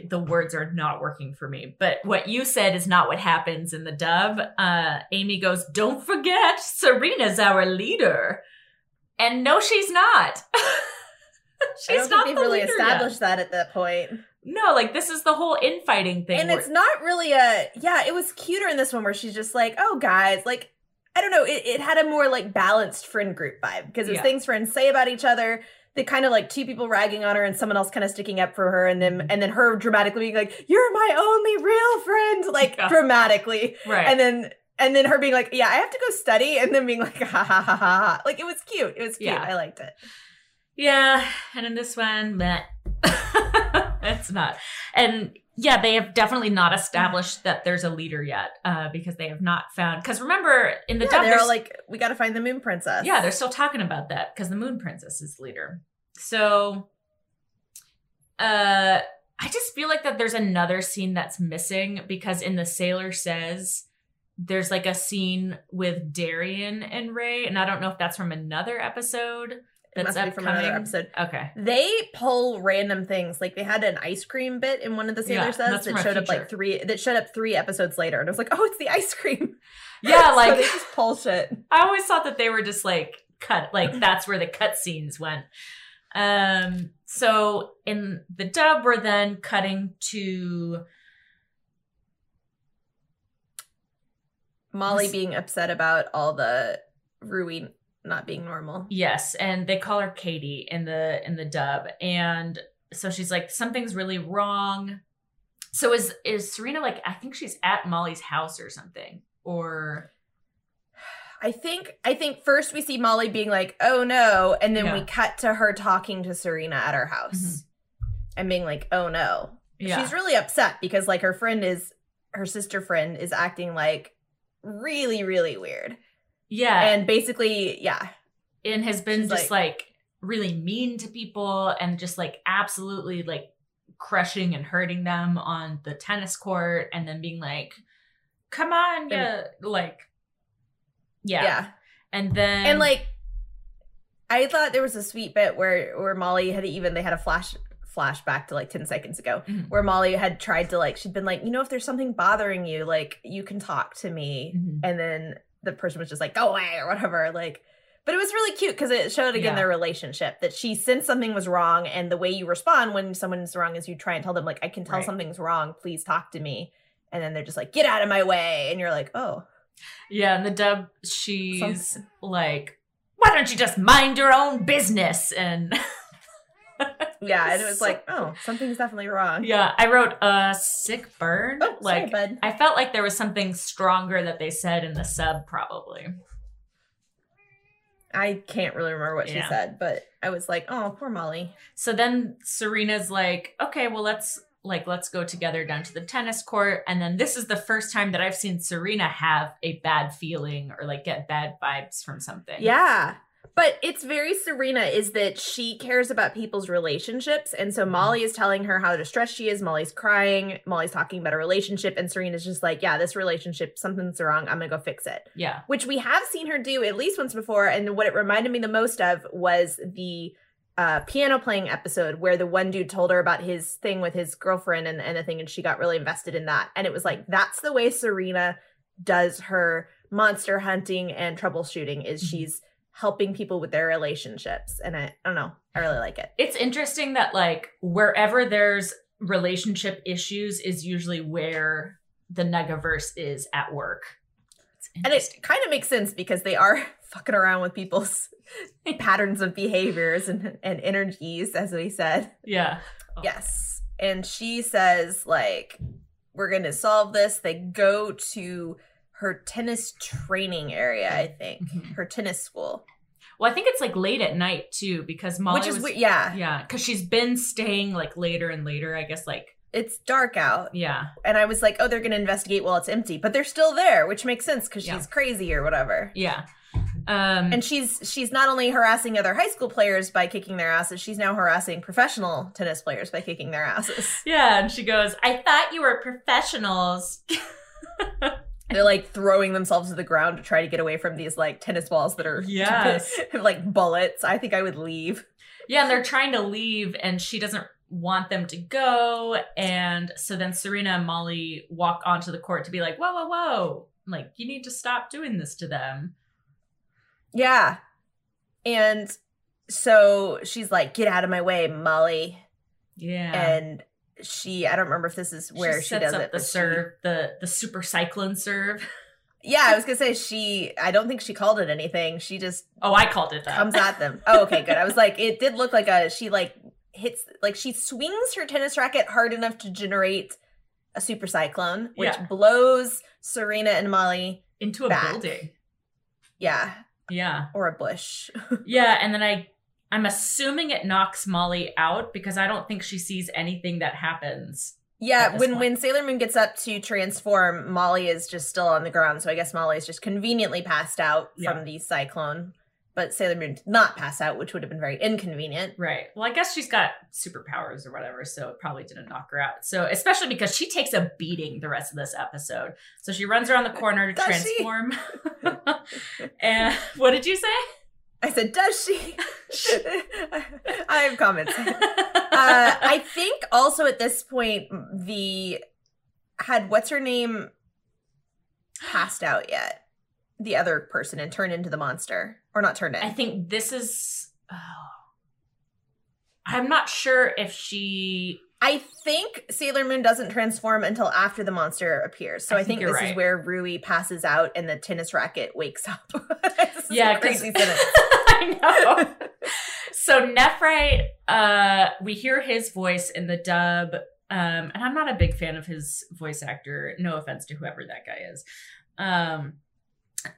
the words are not working for me. But what you said is not what happens in the dub. Amy goes, don't forget, Serena's our leader. And no, she's not. She's not the leader yet. I don't think they've really established that at that point. No, like, this is the whole infighting thing. And it's not really it was cuter in this one where she's just like, oh, guys, like, I don't know. It had a more, like, balanced friend group vibe because it was things friends say about each other. They kind of, like, two people ragging on her and someone else kind of sticking up for her. And then her dramatically being like, you're my only real friend, like, dramatically. Right. And then her being like, yeah, I have to go study. And then being like, ha, ha, ha, ha, ha. Like, it was cute. It was cute. Yeah. I liked it. Yeah. And in this one, meh. It's not. And yeah, they have definitely not established that there's a leader yet because they have not found. Because remember, in the dub, they're all like, we got to find the Moon Princess. Yeah, they're still talking about that because the Moon Princess is the leader. So I just feel like that there's another scene that's missing because in the Sailor Says, there's like a scene with Darian and Ray. And I don't know if that's from another episode. That's must be from another episode. Okay. They pull random things. Like, they had an ice cream bit in one of the Sailor Says that showed up three episodes later. And I was like, oh, it's the ice cream. Yeah, like, so they just pull shit. I always thought that they were just like cut, like that's where the cut scenes went. So in the dub, we're then cutting to Molly being upset about all the Rui not being normal. Yes, and they call her Katie in the dub, and so she's like, something's really wrong. So is Serena like? I think she's at Molly's house or something. Or I think first we see Molly being like, oh no, and then we cut to her talking to Serena at her house and being like, oh no, she's really upset because like her sister friend is acting like really really weird. Yeah. And basically, and has been just like really mean to people and just like absolutely like crushing and hurting them on the tennis court and then being like, come on, Yeah. And then. And like, I thought there was a sweet bit where Molly they had a flashback to like 10 seconds ago where Molly had tried to like, she'd been like, you know, if there's something bothering you, like you can talk to me. And then the person was just like, go away or whatever. Like, but it was really cute because it showed again their relationship, that she sensed something was wrong. And the way you respond when someone's wrong is you try and tell them like, I can tell something's wrong. Please talk to me. And then they're just like, get out of my way. And you're like, oh. Yeah. And the dub, she's like, why don't you just mind your own business? And Yeah, and it was so, like, oh, something's definitely wrong. Yeah, I wrote a sick bird. Oh, like, sorry, bud. I felt like there was something stronger that they said in the sub, probably. I can't really remember what she said, but I was like, oh, poor Molly. So then Serena's like, okay, well, let's go together down to the tennis court. And then this is the first time that I've seen Serena have a bad feeling or like get bad vibes from something. Yeah. But it's very Serena is that she cares about people's relationships. And so Molly is telling her how distressed she is. Molly's crying. Molly's talking about a relationship. And Serena's just like, yeah, this relationship, something's wrong. I'm going to go fix it. Yeah. Which we have seen her do at least once before. And what it reminded me the most of was the piano playing episode where the one dude told her about his thing with his girlfriend and the thing. And she got really invested in that. And it was like, that's the way Serena does her monster hunting and troubleshooting is she's helping people with their relationships. And I don't know. I really like it. It's interesting that like wherever there's relationship issues is usually where the Negaverse is at work. And it kind of makes sense because they are fucking around with people's patterns of behaviors and energies, as we said. Yeah. Oh. Yes. And she says like, we're going to solve this. They go to her tennis training area, I think. Mm-hmm. Her tennis school. Well, I think it's like late at night too, because Molly yeah, because she's been staying like later and later. I guess like it's dark out. Yeah, and I was like, oh, they're gonna investigate while it's empty, but they're still there, which makes sense because she's crazy or whatever. Yeah, and she's not only harassing other high school players by kicking their asses, she's now harassing professional tennis players by kicking their asses. Yeah, and she goes, "I thought you were professionals." They're like throwing themselves to the ground to try to get away from these like tennis balls that are like bullets. I think I would leave. Yeah, and they're trying to leave and she doesn't want them to go. And so then Serena and Molly walk onto the court to be like, whoa, whoa, whoa. Like, you need to stop doing this to them. Yeah. And so she's like, get out of my way, Molly. Yeah. And I don't remember if this is where she does it. The serve, the super cyclone serve. Yeah, I was gonna say I don't think she called it anything. She just I called it that. Comes at them. Oh, okay, good. I was like, it did look like she like hits like she swings her tennis racket hard enough to generate a super cyclone, which blows Serena and Molly into a building. Yeah. Yeah. Or a bush. Yeah, and then I'm assuming it knocks Molly out because I don't think she sees anything that happens. Yeah, when Sailor Moon gets up to transform, Molly is just still on the ground. So I guess Molly is just conveniently passed out from the cyclone. But Sailor Moon did not pass out, which would have been very inconvenient. Right. Well, I guess she's got superpowers or whatever, so it probably didn't knock her out. So especially because she takes a beating the rest of this episode. So she runs around the corner to transform. And what did you say? I said, does she? I have comments. I think also at this point, what's her name passed out yet? The other person and turned into the monster. Or not turned in. I think this is, I'm not sure if she. I think Sailor Moon doesn't transform until after the monster appears. So I think this is where Rui passes out and the tennis racket wakes up. Yeah, crazy sentence. I know. So Nephrite, we hear his voice in the dub. And I'm not a big fan of his voice actor. No offense to whoever that guy is.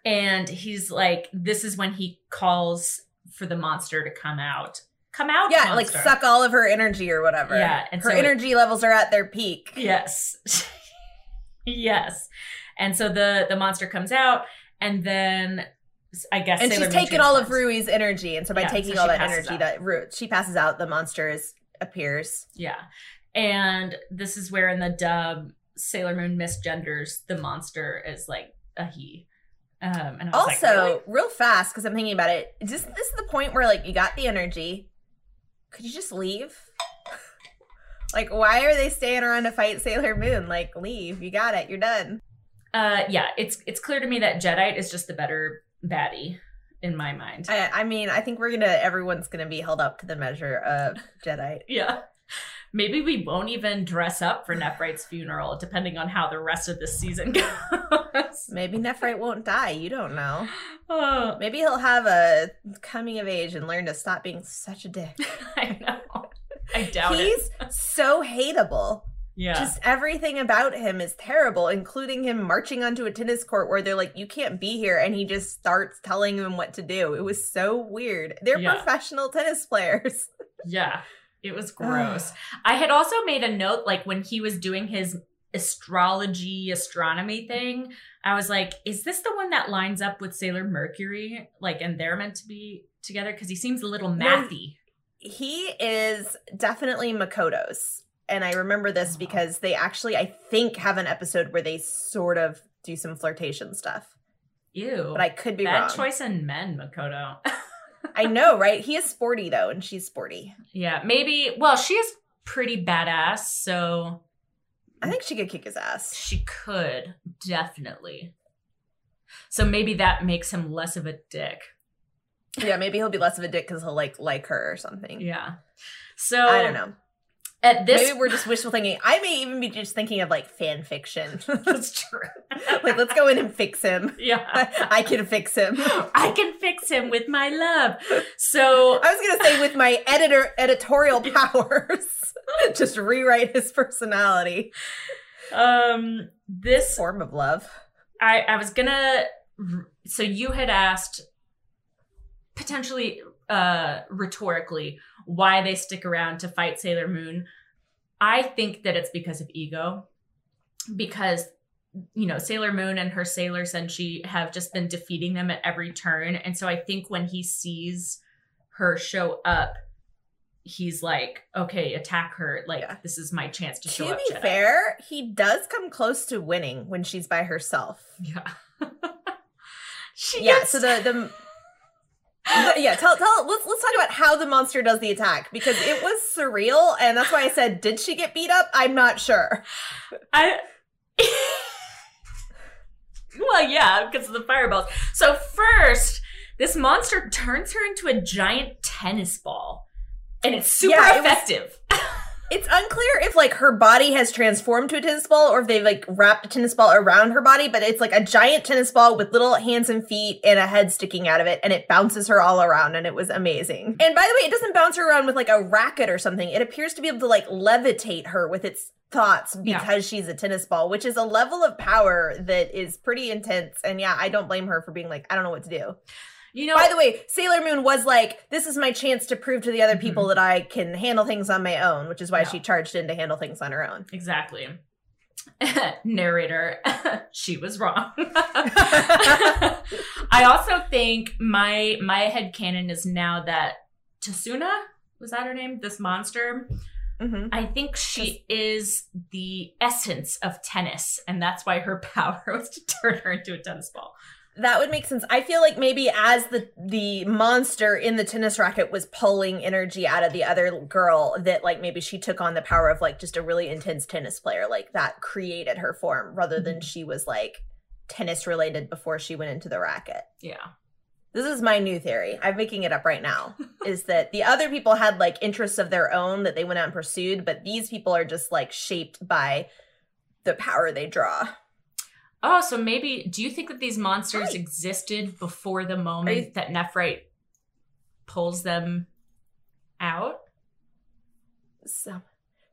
And he's like, this is when he calls for the monster to come out. Come out, yeah, monster. Like suck all of her energy or whatever. Yeah, and her energy levels are at their peak. Yes, yes. And so the monster comes out, and then I guess Sailor she's taken all of Rui's energy, and so by taking all that energy, she passes out. The monster appears. Yeah, and this is where in the dub Sailor Moon misgenders the monster as like a he. And I was real fast because I'm thinking about it. This is the point where like you got the energy. Could you just leave? Like, why are they staying around to fight Sailor Moon? Like, leave. You got it. You're done. Yeah, it's clear to me that Jadeite is just the better baddie in my mind. I mean, I think everyone's gonna be held up to the measure of Jadeite. Yeah. Maybe we won't even dress up for Nephrite's funeral, depending on how the rest of this season goes. Maybe Nephrite won't die. You don't know. Oh. Maybe he'll have a coming of age and learn to stop being such a dick. I know. I doubt he's it. He's so hateable. Yeah. Just everything about him is terrible, including him marching onto a tennis court where they're like, you can't be here. And he just starts telling them what to do. It was so weird. They're professional tennis players. Yeah. It was gross. I had also made a note, like when he was doing his astronomy thing, I was like, is this the one that lines up with Sailor Mercury? Like, and they're meant to be together? Because he seems a little mathy. He is definitely Makoto's. And I remember this because they actually, I think, have an episode where they sort of do some flirtation stuff. Ew. But I could be wrong. Bad choice in men, Makoto. I know, right? He is sporty, though, and she's sporty. Yeah, maybe. Well, she is pretty badass, so. I think she could kick his ass. She could, definitely. So maybe that makes him less of a dick. Yeah, maybe he'll be less of a dick because he'll like her or something. Yeah. So. I don't know. At this maybe we're just wishful thinking. I may even be just thinking of like fan fiction. That's true. Like, let's go in and fix him. Yeah. I can fix him. I can fix him with my love. So I was gonna say with my editorial powers. Just rewrite his personality. This form of love. I was gonna, so you had asked potentially rhetorically why they stick around to fight Sailor Moon. I think that it's because of ego, because, you know, Sailor Moon and her Sailor Senshi have just been defeating them at every turn. And so I think when he sees her show up, he's like, okay, attack her. Like, this is my chance to show up. To be fair, he does come close to winning when she's by herself. Yeah. So let's talk about how the monster does the attack, because it was surreal, and that's why I said, did she get beat up? I'm not sure. Well, yeah, because of the fireballs. So first, this monster turns her into a giant tennis ball, and it's super effective. It's unclear if, like, her body has transformed to a tennis ball or if they've, like, wrapped a tennis ball around her body, but it's, like, a giant tennis ball with little hands and feet and a head sticking out of it, and it bounces her all around, and it was amazing. And by the way, it doesn't bounce her around with, like, a racket or something. It appears to be able to, like, levitate her with its thoughts because she's a tennis ball, which is a level of power that is pretty intense. And, yeah, I don't blame her for being like, I don't know what to do. You know, by the way, Sailor Moon was like, this is my chance to prove to the other people that I can handle things on my own, which is why she charged in to handle things on her own. Exactly. Narrator, she was wrong. I also think my headcanon is now that Tsuna, was that her name? This monster. Mm-hmm. I think she is the essence of tennis, and that's why her power was to turn her into a tennis ball. That would make sense. I feel like maybe as the monster in the tennis racket was pulling energy out of the other girl, that like maybe she took on the power of like just a really intense tennis player, like that created her form rather than she was like tennis related before she went into the racket. Yeah. This is my new theory. I'm making it up right now. Is that the other people had like interests of their own that they went out and pursued, but these people are just like shaped by the power they draw. Oh, so maybe, do you think that these monsters existed before the moment that Nephrite pulls them out? So,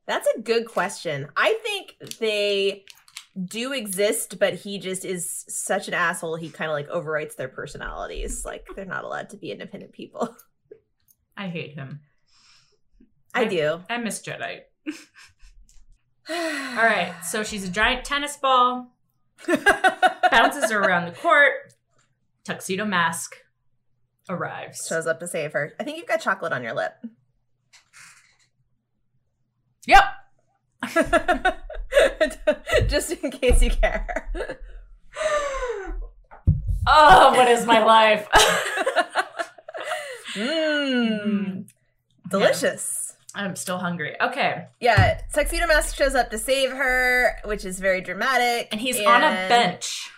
that's a good question. I think they do exist, but he just is such an asshole. He kind of like overwrites their personalities. Like, they're not allowed to be independent people. I hate him. I do. I miss Jadeite. All right, so she's a giant tennis ball. Bounces her around the court. Tuxedo Mask arrives. Shows up to save her. I think you've got chocolate on your lip. Yep. Just in case you care. Oh, what is my life? Delicious. Yeah. I'm still hungry. Okay. Yeah. Tuxedo Mask shows up to save her, which is very dramatic. And he's on a bench.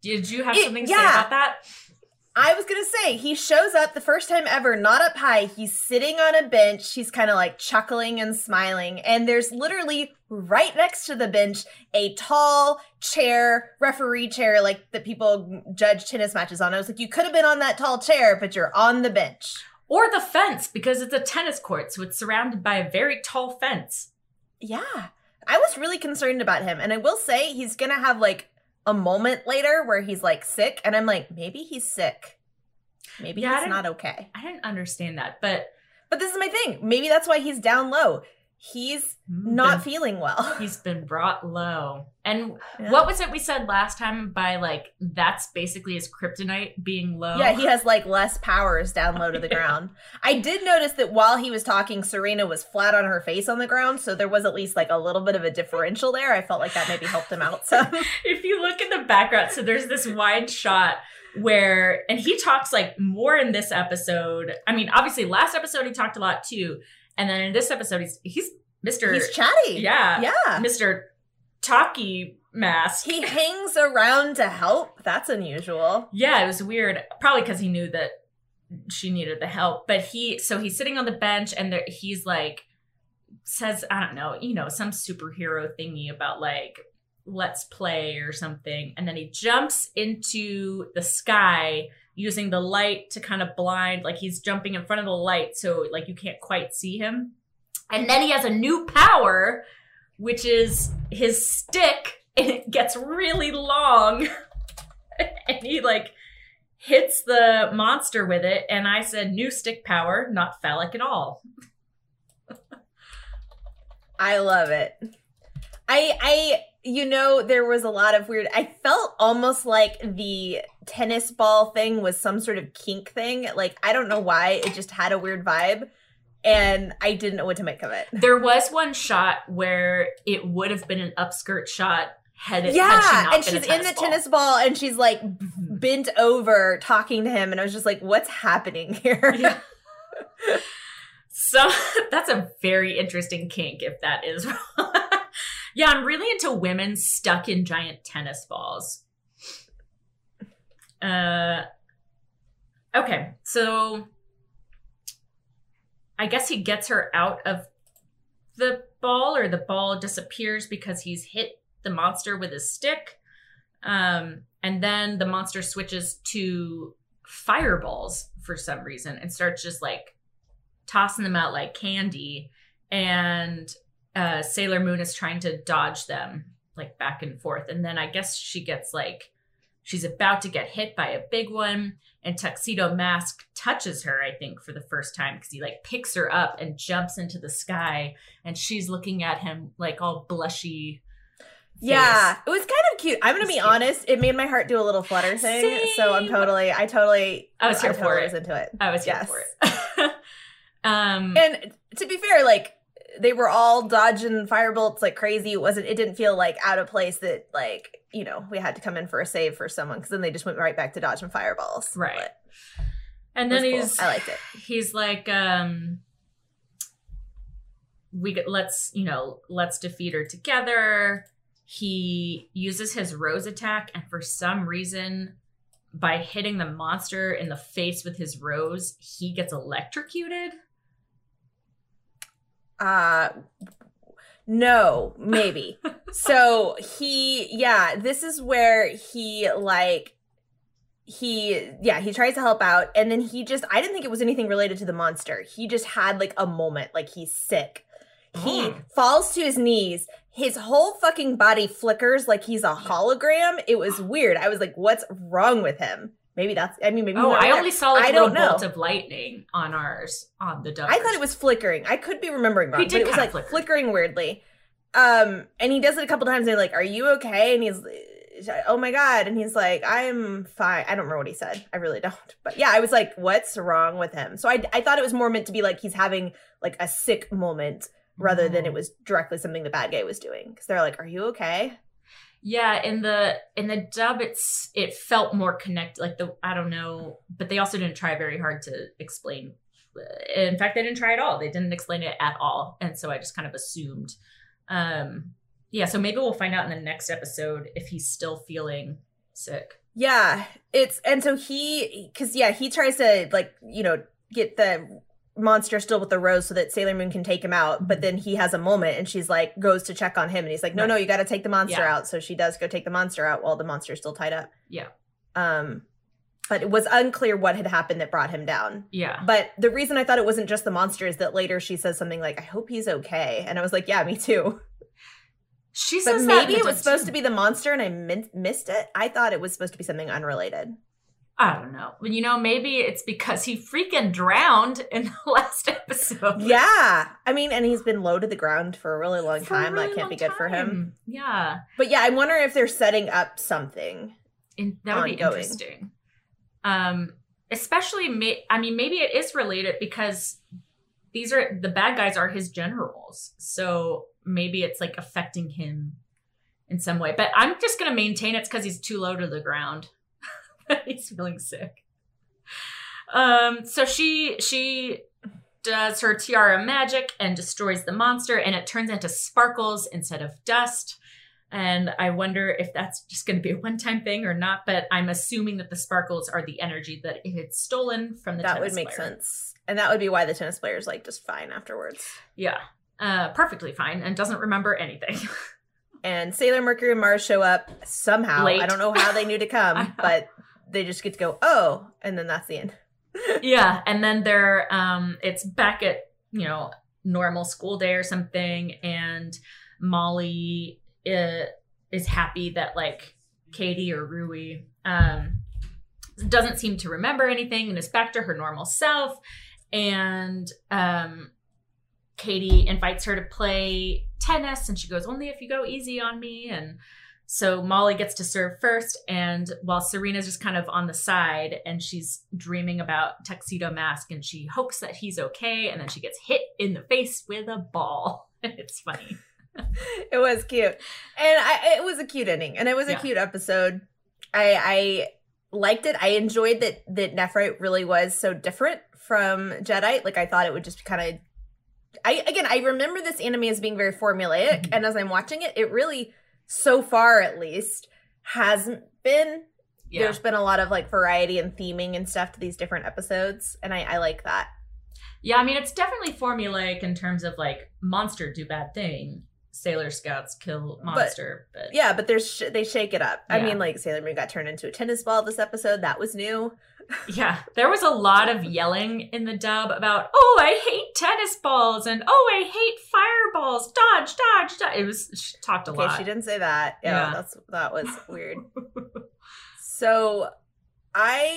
Did you have something to say about that? I was going to say, he shows up the first time ever, not up high. He's sitting on a bench. He's kind of like chuckling and smiling. And there's literally right next to the bench, a tall chair, referee chair, like that people judge tennis matches on. I was like, you could have been on that tall chair, but you're on the bench. Or the fence, because it's a tennis court, so it's surrounded by a very tall fence. Yeah. I was really concerned about him, and I will say he's going to have, like, a moment later where he's, like, sick, and I'm like, maybe he's sick. Maybe he's not okay. I didn't understand that, but this is my thing. Maybe that's why he's down low. He's not feeling well. He's been brought low. And what was it we said last time by, like, that's basically his kryptonite, being low? Yeah, he has, like, less powers down low to the ground. I did notice that while he was talking, Serena was flat on her face on the ground, so there was at least, like, a little bit of a differential there. I felt like that maybe helped him out some. If you look in the background, so there's this wide shot where, and he talks, like, more in this episode. I mean, obviously, last episode he talked a lot, too. And then in this episode, he's Mr. He's chatty. Yeah. Yeah. Mr. Taki Mask. He hangs around to help. That's unusual. Yeah, it was weird. Probably because he knew that she needed the help. But he's sitting on the bench and he's like, says, I don't know, you know, some superhero thingy about like, let's play or something. And then he jumps into the sky using the light to kind of blind, like he's jumping in front of the light, so like you can't quite see him. And then he has a new power, which is his stick, and it gets really long. And he like hits the monster with it, and I said, new stick power, not phallic at all. I love it. I you know, there was a lot of weird... I felt almost like the tennis ball thing was some sort of kink thing. Like, I don't know why. It just had a weird vibe. And I didn't know what to make of it. There was one shot where it would have been an upskirt shot had she not been a tennis ball. Yeah, and she's in the tennis ball and she's, like, bent over talking to him. And I was just like, what's happening here? Yeah. So that's a very interesting kink if that is wrong. Yeah, I'm really into women stuck in giant tennis balls. Okay, so I guess he gets her out of the ball, or the ball disappears because he's hit the monster with his stick. And then the monster switches to fireballs for some reason and starts just like tossing them out like candy. And Sailor Moon is trying to dodge them, like, back and forth. And then I guess she gets, like, she's about to get hit by a big one, and Tuxedo Mask touches her, I think, for the first time, because he, like, picks her up and jumps into the sky, and she's looking at him, like, all blushy. Yeah, it was kind of cute. I'm going to be honest, it made my heart do a little flutter thing. Same. So I was here for it. And to be fair, like, they were all dodging fire bolts like crazy. It didn't feel like out of place that, like, you know, we had to come in for a save for someone, because then they just went right back to dodging fireballs. Right. But and then I liked it. He's like, let's defeat her together. He uses his rose attack, and for some reason, by hitting the monster in the face with his rose, he gets electrocuted. No, maybe. So this is where he tries to help out, and then he just, I didn't think it was anything related to the monster. He just had like a moment, like he's sick. He falls to his knees. His whole fucking body flickers like he's a hologram. It was weird. I was like, what's wrong with him? Maybe that's, I mean, maybe. Oh, I only saw like a little bolt of lightning on ours, on the dog. I thought it was flickering. I could be remembering wrong, but it was like flickering weirdly. And he does it a couple times. And they're like, are you okay? And he's like, oh my God. And he's like, I'm fine. I don't remember what he said. I really don't. But yeah, I was like, what's wrong with him? So I thought it was more meant to be like, he's having like a sick moment rather than it was directly something the bad guy was doing. Cause they're like, are you okay? Yeah, in the dub, it felt more connected. Like I don't know, but they also didn't try very hard to explain. In fact, they didn't try at all. They didn't explain it at all, and so I just kind of assumed. So maybe we'll find out in the next episode if he's still feeling sick. Yeah, he tries to, like, you know, get the monster still with the rose so that Sailor Moon can take him out, but then he has a moment and she's like, goes to check on him, and he's like, no, you got to take the monster out. So she does go take the monster out while the monster's still tied up. Yeah. But it was unclear what had happened that brought him down. Yeah. But the reason I thought it wasn't just the monster is that later she says something like, I hope he's okay. And I was like, yeah, me too. She says maybe it was supposed to be the monster and I missed it. I thought it was supposed to be something unrelated. I don't know. You know, maybe it's because he freaking drowned in the last episode. Yeah. I mean, and he's been low to the ground for a really long time. That can't be good for him. Yeah. But yeah, I wonder if they're setting up something. That would be interesting. Especially, maybe it is related because the bad guys are his generals. So maybe it's like affecting him in some way. But I'm just going to maintain it's because he's too low to the ground. He's feeling sick. So she does her tiara magic and destroys the monster, and it turns into sparkles instead of dust. And I wonder if that's just going to be a one-time thing or not, but I'm assuming that the sparkles are the energy that it had stolen from the tennis player. That would make sense. And that would be why the tennis player is like just fine afterwards. Yeah. Perfectly fine and doesn't remember anything. And Sailor Mercury and Mars show up somehow. Late. I don't know how they knew to come, but they just get to go, oh, and then that's the end. Yeah. And then they're, it's back at, normal school day or something. And Molly is happy that like Katie or Rui doesn't seem to remember anything and is back to her normal self. And Katie invites her to play tennis and she goes, only if you go easy on me. And so Molly gets to serve first, and while Serena's just kind of on the side and she's dreaming about Tuxedo Mask and she hopes that he's okay, and then she gets hit in the face with a ball. It's funny. It was cute. And it was a cute ending. And it was a cute episode. I liked it. I enjoyed that Nephrite really was so different from Jadeite. Like, I thought it would just kind of... I remember this anime as being very formulaic. Mm-hmm. And as I'm watching it, it really, so far at least, hasn't been. Yeah. There's been a lot of, like, variety and theming and stuff to these different episodes. And I like that. Yeah, I mean, it's definitely formulaic in terms of, like, monster do bad thing. Sailor Scouts kill monster, but yeah, but there's they shake it up. Yeah. I mean, like Sailor Moon got turned into a tennis ball this episode. That was new. Yeah, there was a lot of yelling in the dub about, oh, I hate tennis balls, and oh, I hate fireballs. Dodge, dodge, dodge. It was she talked a lot. She didn't say that. Yeah, that was weird. So, I'm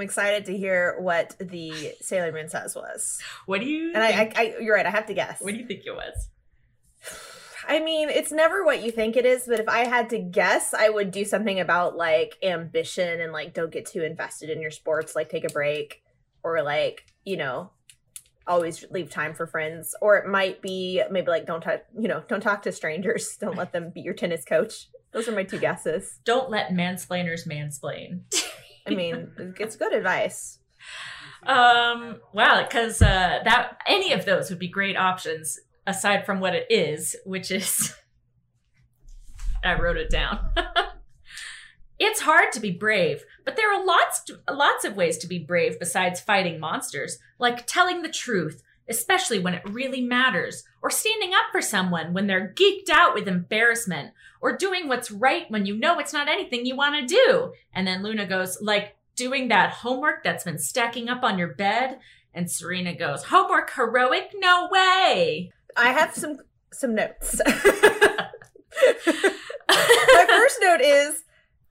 excited to hear what the Sailor Moon says was. What do you? And think? I you're right. I have to guess. What do you think it was? I mean, it's never what you think it is, but if I had to guess, I would do something about, like, ambition and, like, don't get too invested in your sports, like, take a break, or, like, always leave time for friends. Or it might be maybe, like, don't talk to strangers. Don't let them be your tennis coach. Those are my two guesses. Don't let mansplainers mansplain. I mean, it's good advice. Because that any of those would be great options. Aside from what it is, which is, I wrote it down. It's hard to be brave, but there are lots of ways to be brave besides fighting monsters, like telling the truth, especially when it really matters, or standing up for someone when they're geeked out with embarrassment, or doing what's right when you know it's not anything you want to do. And then Luna goes, like, doing that homework that's been stacking up on your bed. And Serena goes, homework heroic? No way. I have some notes. My first note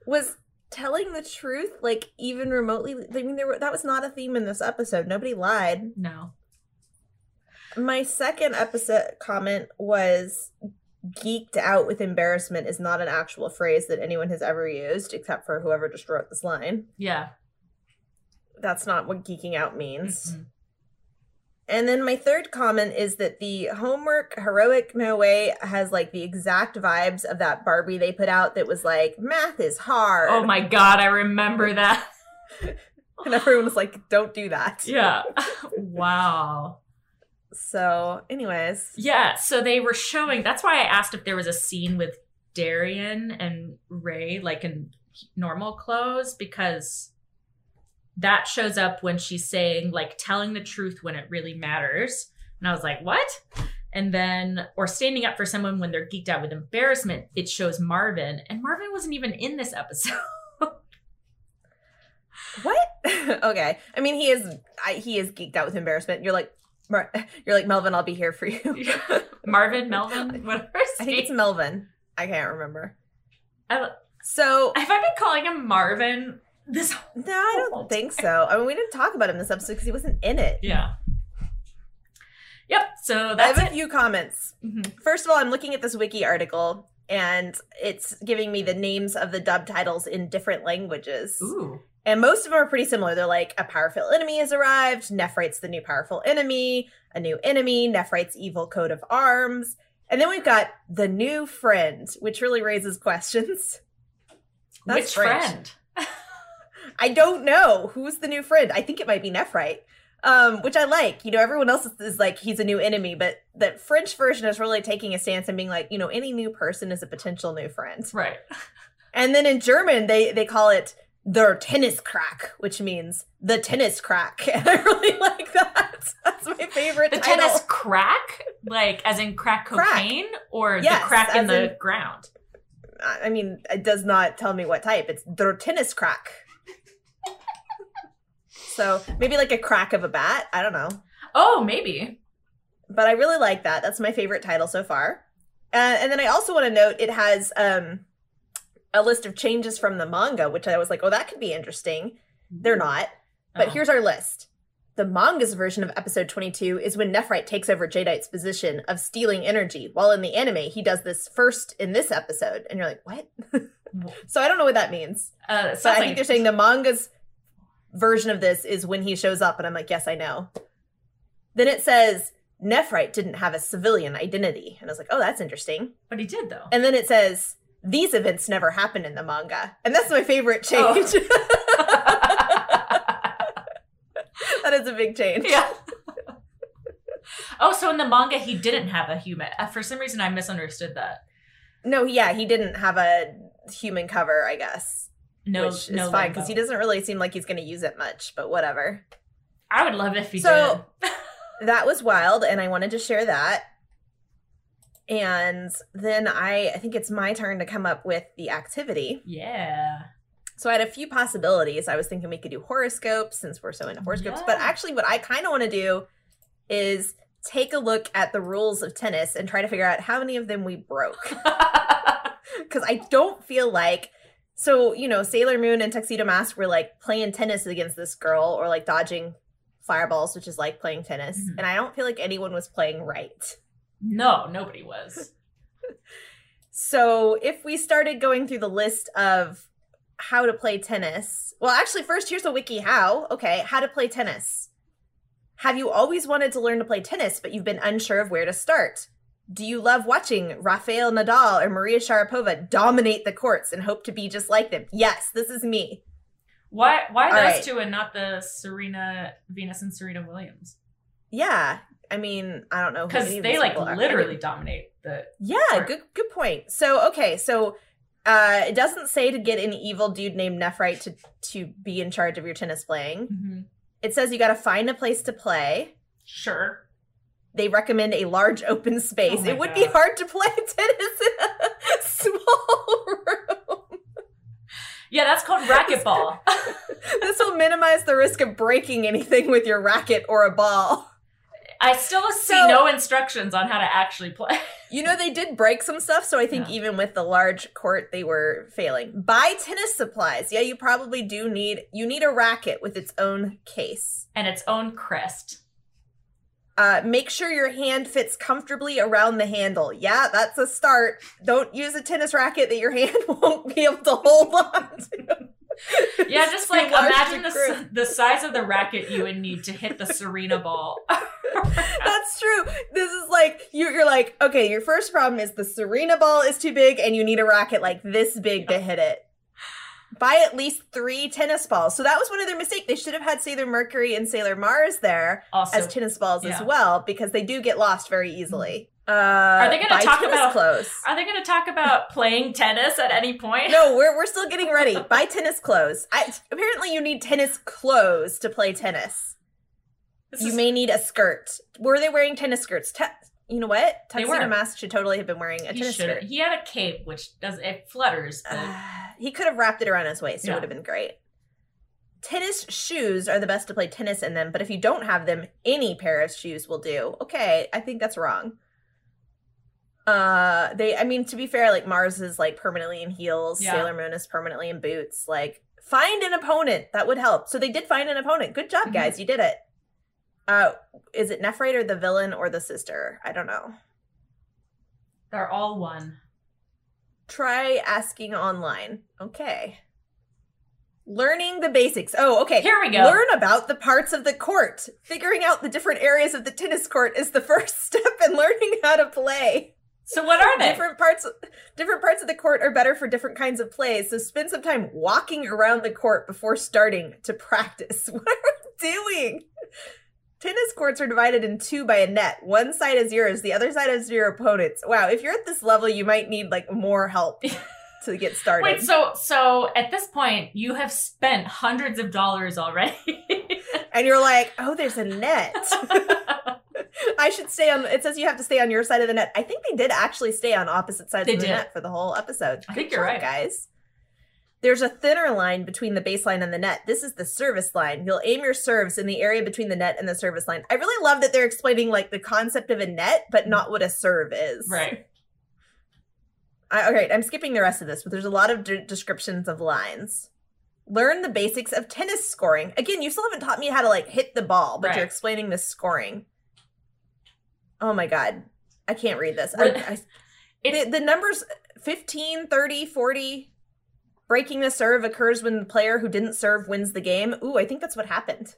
was telling the truth, like, even remotely. I mean, that was not a theme in this episode. Nobody lied. No. My second episode comment was, geeked out with embarrassment is not an actual phrase that anyone has ever used, except for whoever just wrote this line. Yeah. That's not what geeking out means. Mm-hmm. And then my third comment is that the homework heroic no way has, like, the exact vibes of that Barbie they put out that was like, math is hard. Oh my God, I remember that. And everyone was like, don't do that. Yeah. Wow. So anyways. Yeah, so they were showing, that's why I asked if there was a scene with Darian and Ray, like, in normal clothes, because that shows up when she's saying, like, telling the truth when it really matters. And I was like, what? And then, or standing up for someone when they're geeked out with embarrassment, it shows Marvin. And Marvin wasn't even in this episode. What? Okay. I mean, he is geeked out with embarrassment. You're like Melvin. I'll be here for you. Marvin, Melvin, whatever. I think it's Melvin. I can't remember. So have I been calling him Marvin? No, I don't think so. I mean, we didn't talk about him in this episode because he wasn't in it. Yeah. Yep. So that's it. I have a few comments. Mm-hmm. First of all, I'm looking at this wiki article and it's giving me the names of the dub titles in different languages. Ooh. And most of them are pretty similar. They're like, a powerful enemy has arrived, Nephrite's the new powerful enemy, a new enemy, Nephrite's evil coat of arms. And then we've got the new friend, which really raises questions. That's which friend? I don't know. Who's the new friend? I think it might be Nephrite, which I like. You know, everyone else is like, he's a new enemy. But that French version is really taking a stance and being like, you know, any new person is a potential new friend. Right. And then in German, they call it their tennis crack, which means the tennis crack. And I really like that. That's my favorite the title. The tennis crack? Like, as in crack cocaine? Or yes, the crack in the ground? I mean, it does not tell me what type. It's their tennis crack. So maybe like a crack of a bat. I don't know. Oh, maybe. But I really like that. That's my favorite title so far. And then I also want to note it has a list of changes from the manga, which I was like, oh, that could be interesting. They're not. But here's our list. The manga's version of episode 22 is when Nephrite takes over Jadeite's position of stealing energy. While in the anime, he does this first in this episode. And you're like, what? So I don't know what that means. So I think they're saying the manga's version of this is when he shows up, and I'm like, yes, I know. Then it says Nephrite didn't have a civilian identity, and I was like, oh, that's interesting. But he did, though. And then it says these events never happened in the manga, and that's my favorite change. That is a big change. Yeah. Oh, so in the manga he didn't have a human. For some reason I misunderstood that. No, yeah, he didn't have a human cover, I guess. No, which is no fine because he doesn't really seem like he's going to use it much, but whatever. I would love if he did. That was wild, and I wanted to share that. And then I think it's my turn to come up with the activity. Yeah. So I had a few possibilities. I was thinking we could do horoscopes since we're so into horoscopes, yeah. But actually what I kind of want to do is take a look at the rules of tennis and try to figure out how many of them we broke. Because I don't feel like... So, you know, Sailor Moon and Tuxedo Mask were, like, playing tennis against this girl or, like, dodging fireballs, which is like playing tennis. Mm-hmm. And I don't feel like anyone was playing right. No, nobody was. So if we started going through the list of how to play tennis. Well, actually, first, here's a wiki how. Okay, how to play tennis. Have you always wanted to learn to play tennis, but you've been unsure of where to start? Do you love watching Rafael Nadal or Maria Sharapova dominate the courts and hope to be just like them? Yes, this is me. Why those right. two and not the Venus and Serena Williams? Yeah. I mean, I don't know. Because they like literally dominate the court. Good point. So, okay. So it doesn't say to get an evil dude named Nephrite to be in charge of your tennis playing. Mm-hmm. It says you got to find a place to play. Sure. They recommend a large open space. Oh, it would be hard to play tennis in a small room. Yeah, that's called racquetball. This will minimize the risk of breaking anything with your racket or a ball. I still see no instructions on how to actually play. You know, they did break some stuff, so I think even with the large court, they were failing. Buy tennis supplies. Yeah, you probably do need a racket with its own case. And its own crest. Make sure your hand fits comfortably around the handle. Yeah, that's a start. Don't use a tennis racket that your hand won't be able to hold on to. Yeah, just like imagine the size of the racket you would need to hit the Serena ball. That's true. This is like, you're like, okay, your first problem is the Serena ball is too big and you need a racket like this big to hit it. Buy at least 3 tennis balls. So that was one of their mistakes. They should have had Sailor Mercury and Sailor Mars there also, as tennis balls as well, because they do get lost very easily. Are they going to talk about clothes? Are they going to talk about playing tennis at any point? No, we're still getting ready. Buy tennis clothes. Apparently, you need tennis clothes to play tennis. You may need a skirt. Were they wearing tennis skirts? You know what? Tuxedo Mask should totally have been wearing a tennis skirt. He had a cape, which it flutters. But... he could have wrapped it around his waist. It would have been great. tennis shoes are the best to play tennis in them, but if you don't have them, any pair of shoes will do. Okay, I think that's wrong. I mean, to be fair, like, Mars is, like, permanently in heels. Yeah. Sailor Moon is permanently in boots. Like, find an opponent. That would help. So they did find an opponent. Good job, guys. You did it. Is it Nephrite or the villain or the sister? I don't know. They're all one. Try asking online. Okay. Learning the basics. Oh, okay. Here we go. Learn about the parts of the court. Figuring out the different areas of the tennis court is the first step in learning how to play. So what are they? Different parts of the court are better for different kinds of plays. So spend some time walking around the court before starting to practice. What are we doing? Tennis courts are divided in two by a net. One side is yours. The other side is your opponent's. Wow. If you're at this level, you might need, like, more help. To get started. Wait, so at this point, you have spent hundreds of dollars already. And you're like, oh, there's a net. I should stay on, it says you have to stay on your side of the net. I think they did actually stay on opposite sides of the net for the whole episode. I think you're right, guys. There's a thinner line between the baseline and the net. This is the service line. You'll aim your serves in the area between the net and the service line. I really love that they're explaining, like, the concept of a net, but not what a serve is. Right. All right, I'm skipping the rest of this, but there's a lot of descriptions of lines. Learn the basics of tennis scoring. Again, you still haven't taught me how to, like, hit the ball, but you're explaining the scoring. Oh, my God. I can't read this. The numbers 15, 30, 40. Breaking the serve occurs when the player who didn't serve wins the game. Ooh, I think that's what happened.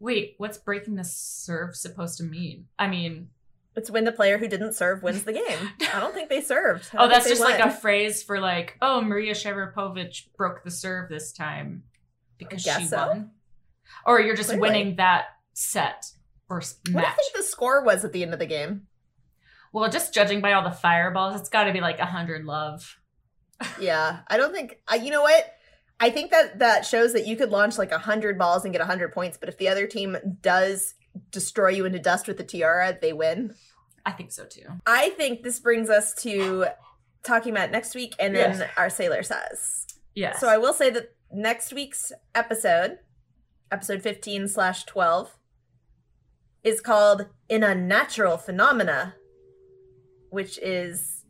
Wait, what's breaking the serve supposed to mean? I mean... It's when the player who didn't serve wins the game. I don't think they served. Oh, that's just won. Like a phrase for, like, oh, Maria Sharapova broke the serve this time because she won. Or you're just winning that set or match. What do you think the score was at the end of the game? Well, just judging by all the fireballs, it's got to be like 100 love. Yeah, I don't think... you know what? I think that shows that you could launch like 100 balls and get 100 points, but if the other team does destroy you into dust with the tiara, they win. I think so too. I think this brings us to talking about next week and then our Sailor Says. Yes. So I will say that next week's episode 15/12, is called In Unnatural Phenomena, which is,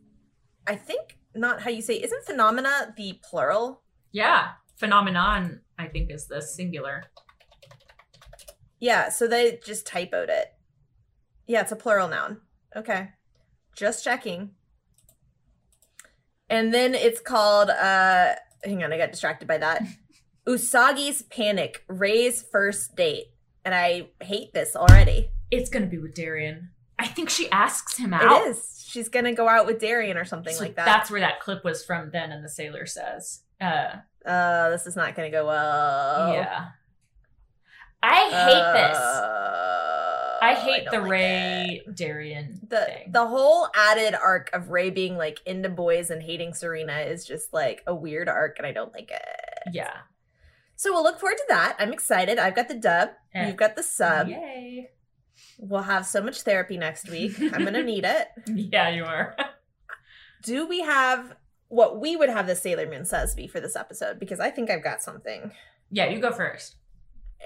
I think, not how you say, isn't phenomena the plural? Yeah. Phenomenon, I think, is the singular. Yeah, so they just typoed it. Yeah, it's a plural noun. Okay. Just checking. And then it's called, hang on, I got distracted by that. Usagi's Panic, Ray's First Date. And I hate this already. It's going to be with Darian. I think she asks him out. It is. She's going to go out with Darian or something like that. That's where that clip was from then, and the Sailor Says. This is not going to go well. Yeah. I hate this. I hate the Ray Darian thing. The whole added arc of Ray being, like, into boys and hating Serena is just, like, a weird arc, and I don't like it. Yeah. So we'll look forward to that. I'm excited. I've got the dub. You've got the sub. Yay. We'll have so much therapy next week. I'm going to need it. Yeah, you are. Do we have what we would have the Sailor Moon Says be for this episode? Because I think I've got something. Yeah, you go first.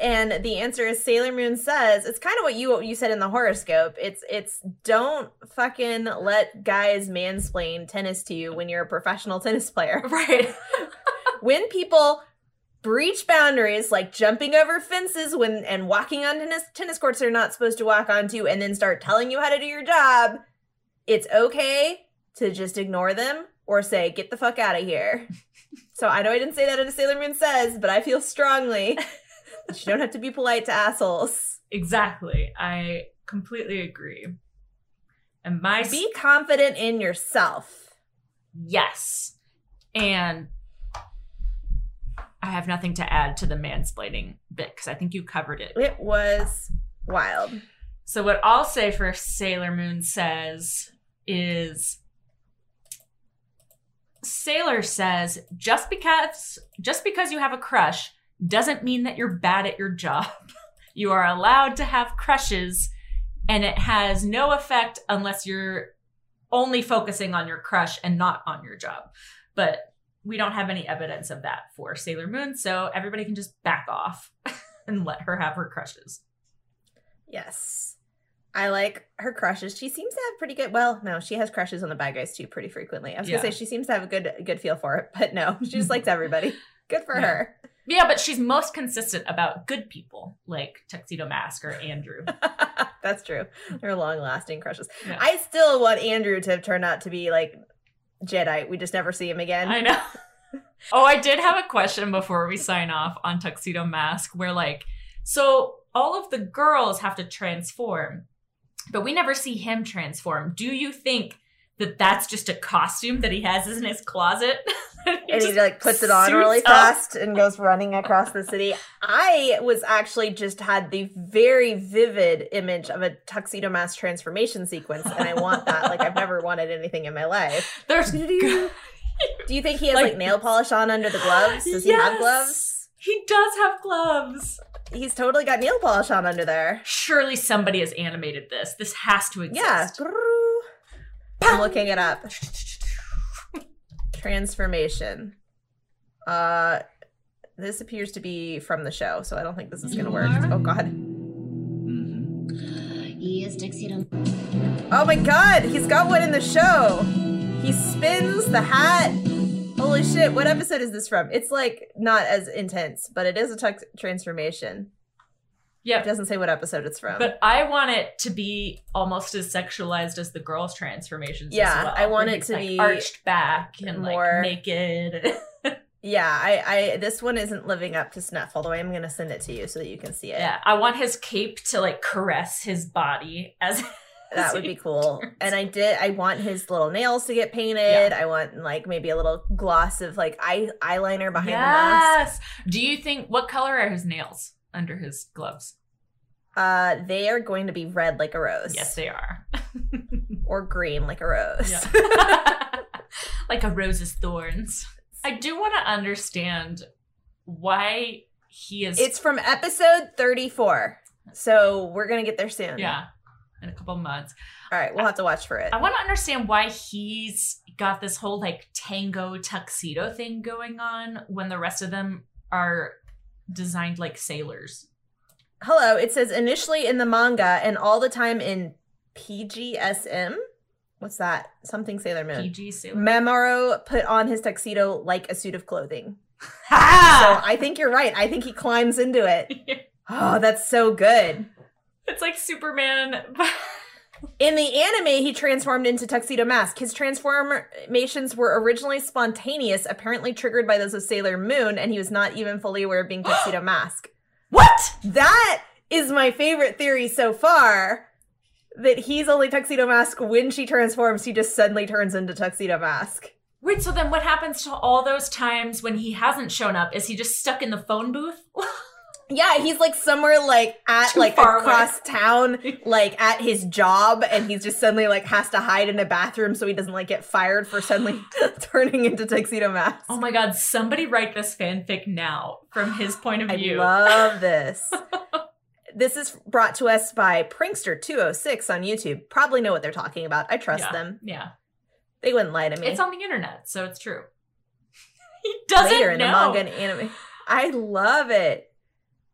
And the answer is Sailor Moon Says. It's kind of what you said in the horoscope. It's don't fucking let guys mansplain tennis to you when you're a professional tennis player. Right. When people breach boundaries, like jumping over fences and walking on tennis courts they're not supposed to walk onto, and then start telling you how to do your job, it's okay to just ignore them or say, get the fuck out of here. So I know I didn't say that in a Sailor Moon Says, but I feel strongly... You don't have to be polite to assholes. Exactly. I completely agree. And be confident in yourself. Yes. And I have nothing to add to the mansplaining bit because I think you covered it. It was wild. So what I'll say for Sailor Moon Says is... Sailor Says, just because you have a crush... doesn't mean that you're bad at your job. You are allowed to have crushes, and it has no effect unless you're only focusing on your crush and not on your job. But we don't have any evidence of that for Sailor Moon, so everybody can just back off and let her have her crushes. Yes. I like her crushes. She seems to have pretty good, well, no, she has crushes on the bad guys too pretty frequently. I was gonna say she seems to have a good feel for it, but no, she just likes everybody. Good for her. Yeah, but she's most consistent about good people like Tuxedo Mask or Andrew. That's true. They're long-lasting crushes. Yeah. I still want Andrew to turn out to be like Jadeite. We just never see him again. I know. Oh, I did have a question before we sign off on Tuxedo Mask. Where like, so all of the girls have to transform, but we never see him transform. Do you think that that's just a costume that he has in his closet? He like puts it on really fast and goes running across the city. I was actually just had the very vivid image of a Tuxedo Mask transformation sequence, and I want that. Like I've never wanted anything in my life. Do you think he has like nail polish on under the gloves? Does he have gloves? He does have gloves. He's totally got nail polish on under there. Surely somebody has animated this. This has to exist. Yeah. I'm looking it up. Transformation. This appears to be from the show, so I don't think this is going to work. Oh, God. Oh, my God. He's got one in the show. He spins the hat. Holy shit. What episode is this from? It's, like, not as intense, but it is a transformation. Yeah. It doesn't say what episode it's from. But I want it to be almost as sexualized as the girls' transformations as well. Yeah, I want it to be arched back and more like naked. Yeah, I this one isn't living up to snuff, although I am going to send it to you so that you can see it. Yeah, I want his cape to like caress his body as that would be cool. And I want his little nails to get painted. Yeah. I want like maybe a little gloss of like eyeliner behind the mask. Yes. Do you think what color are his nails under his gloves? They are going to be red like a rose. Yes, they are. Or green like a rose. Yeah. Like a rose's thorns. I do want to understand why he is... It's from episode 34. So we're going to get there soon. Yeah, in a couple months. All right, we'll have to watch for it. I want to understand why he's got this whole like tango tuxedo thing going on when the rest of them are... designed like sailors. Hello, it says initially in the manga and all the time in PGSM. What's that? Something Sailor Moon. PG Sailor Moon. Mamoru put on his tuxedo like a suit of clothing. Ha! So I think you're right. I think he climbs into it. Yeah. Oh, that's so good. It's like Superman. In the anime, he transformed into Tuxedo Mask. His transformations were originally spontaneous, apparently triggered by those of Sailor Moon, and he was not even fully aware of being Tuxedo Mask. What? That is my favorite theory so far, that he's only Tuxedo Mask when she transforms. He just suddenly turns into Tuxedo Mask. Wait, so then what happens to all those times when he hasn't shown up? Is he just stuck in the phone booth? Yeah, he's like somewhere like at like across town, like at his job, and he's just suddenly like has to hide in a bathroom so he doesn't like get fired for suddenly turning into Tuxedo Mask. Oh my God, somebody write this fanfic now from his point of view. I love this. This is brought to us by Prankster206 on YouTube. Probably know what they're talking about. I trust them. Yeah. They wouldn't lie to me. It's on the internet, so it's true. He doesn't know. Later in the manga and anime. I love it.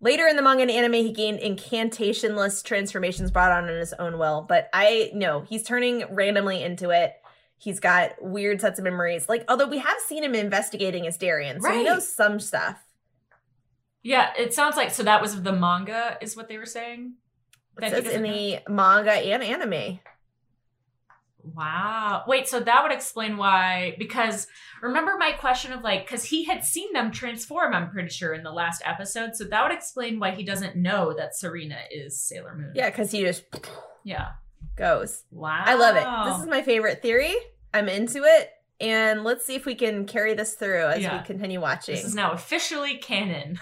Later in the manga and anime, he gained incantationless transformations brought on his own will. But I know he's turning randomly into it. He's got weird sets of memories. Like, although we have seen him investigating as Darian, so he knows some stuff. Yeah, it sounds like, so that was the manga is what they were saying? It says in the manga and anime. Wow. Wait, so that would explain why, because remember my question of like, because he had seen them transform, I'm pretty sure, in the last episode. So that would explain why he doesn't know that Serena is Sailor Moon. Yeah, because he just goes. Wow. I love it. This is my favorite theory. I'm into it. And let's see if we can carry this through as we continue watching. This is now officially canon.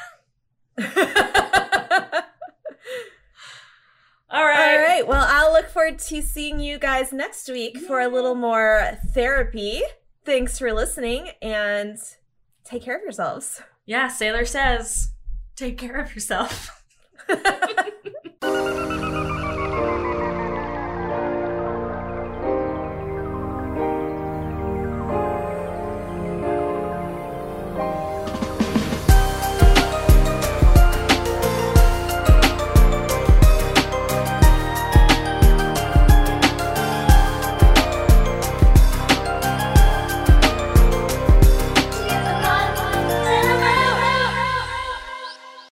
All right. Well, I'll look forward to seeing you guys next week for a little more therapy. Thanks for listening and take care of yourselves. Yeah, Sailor says, take care of yourself.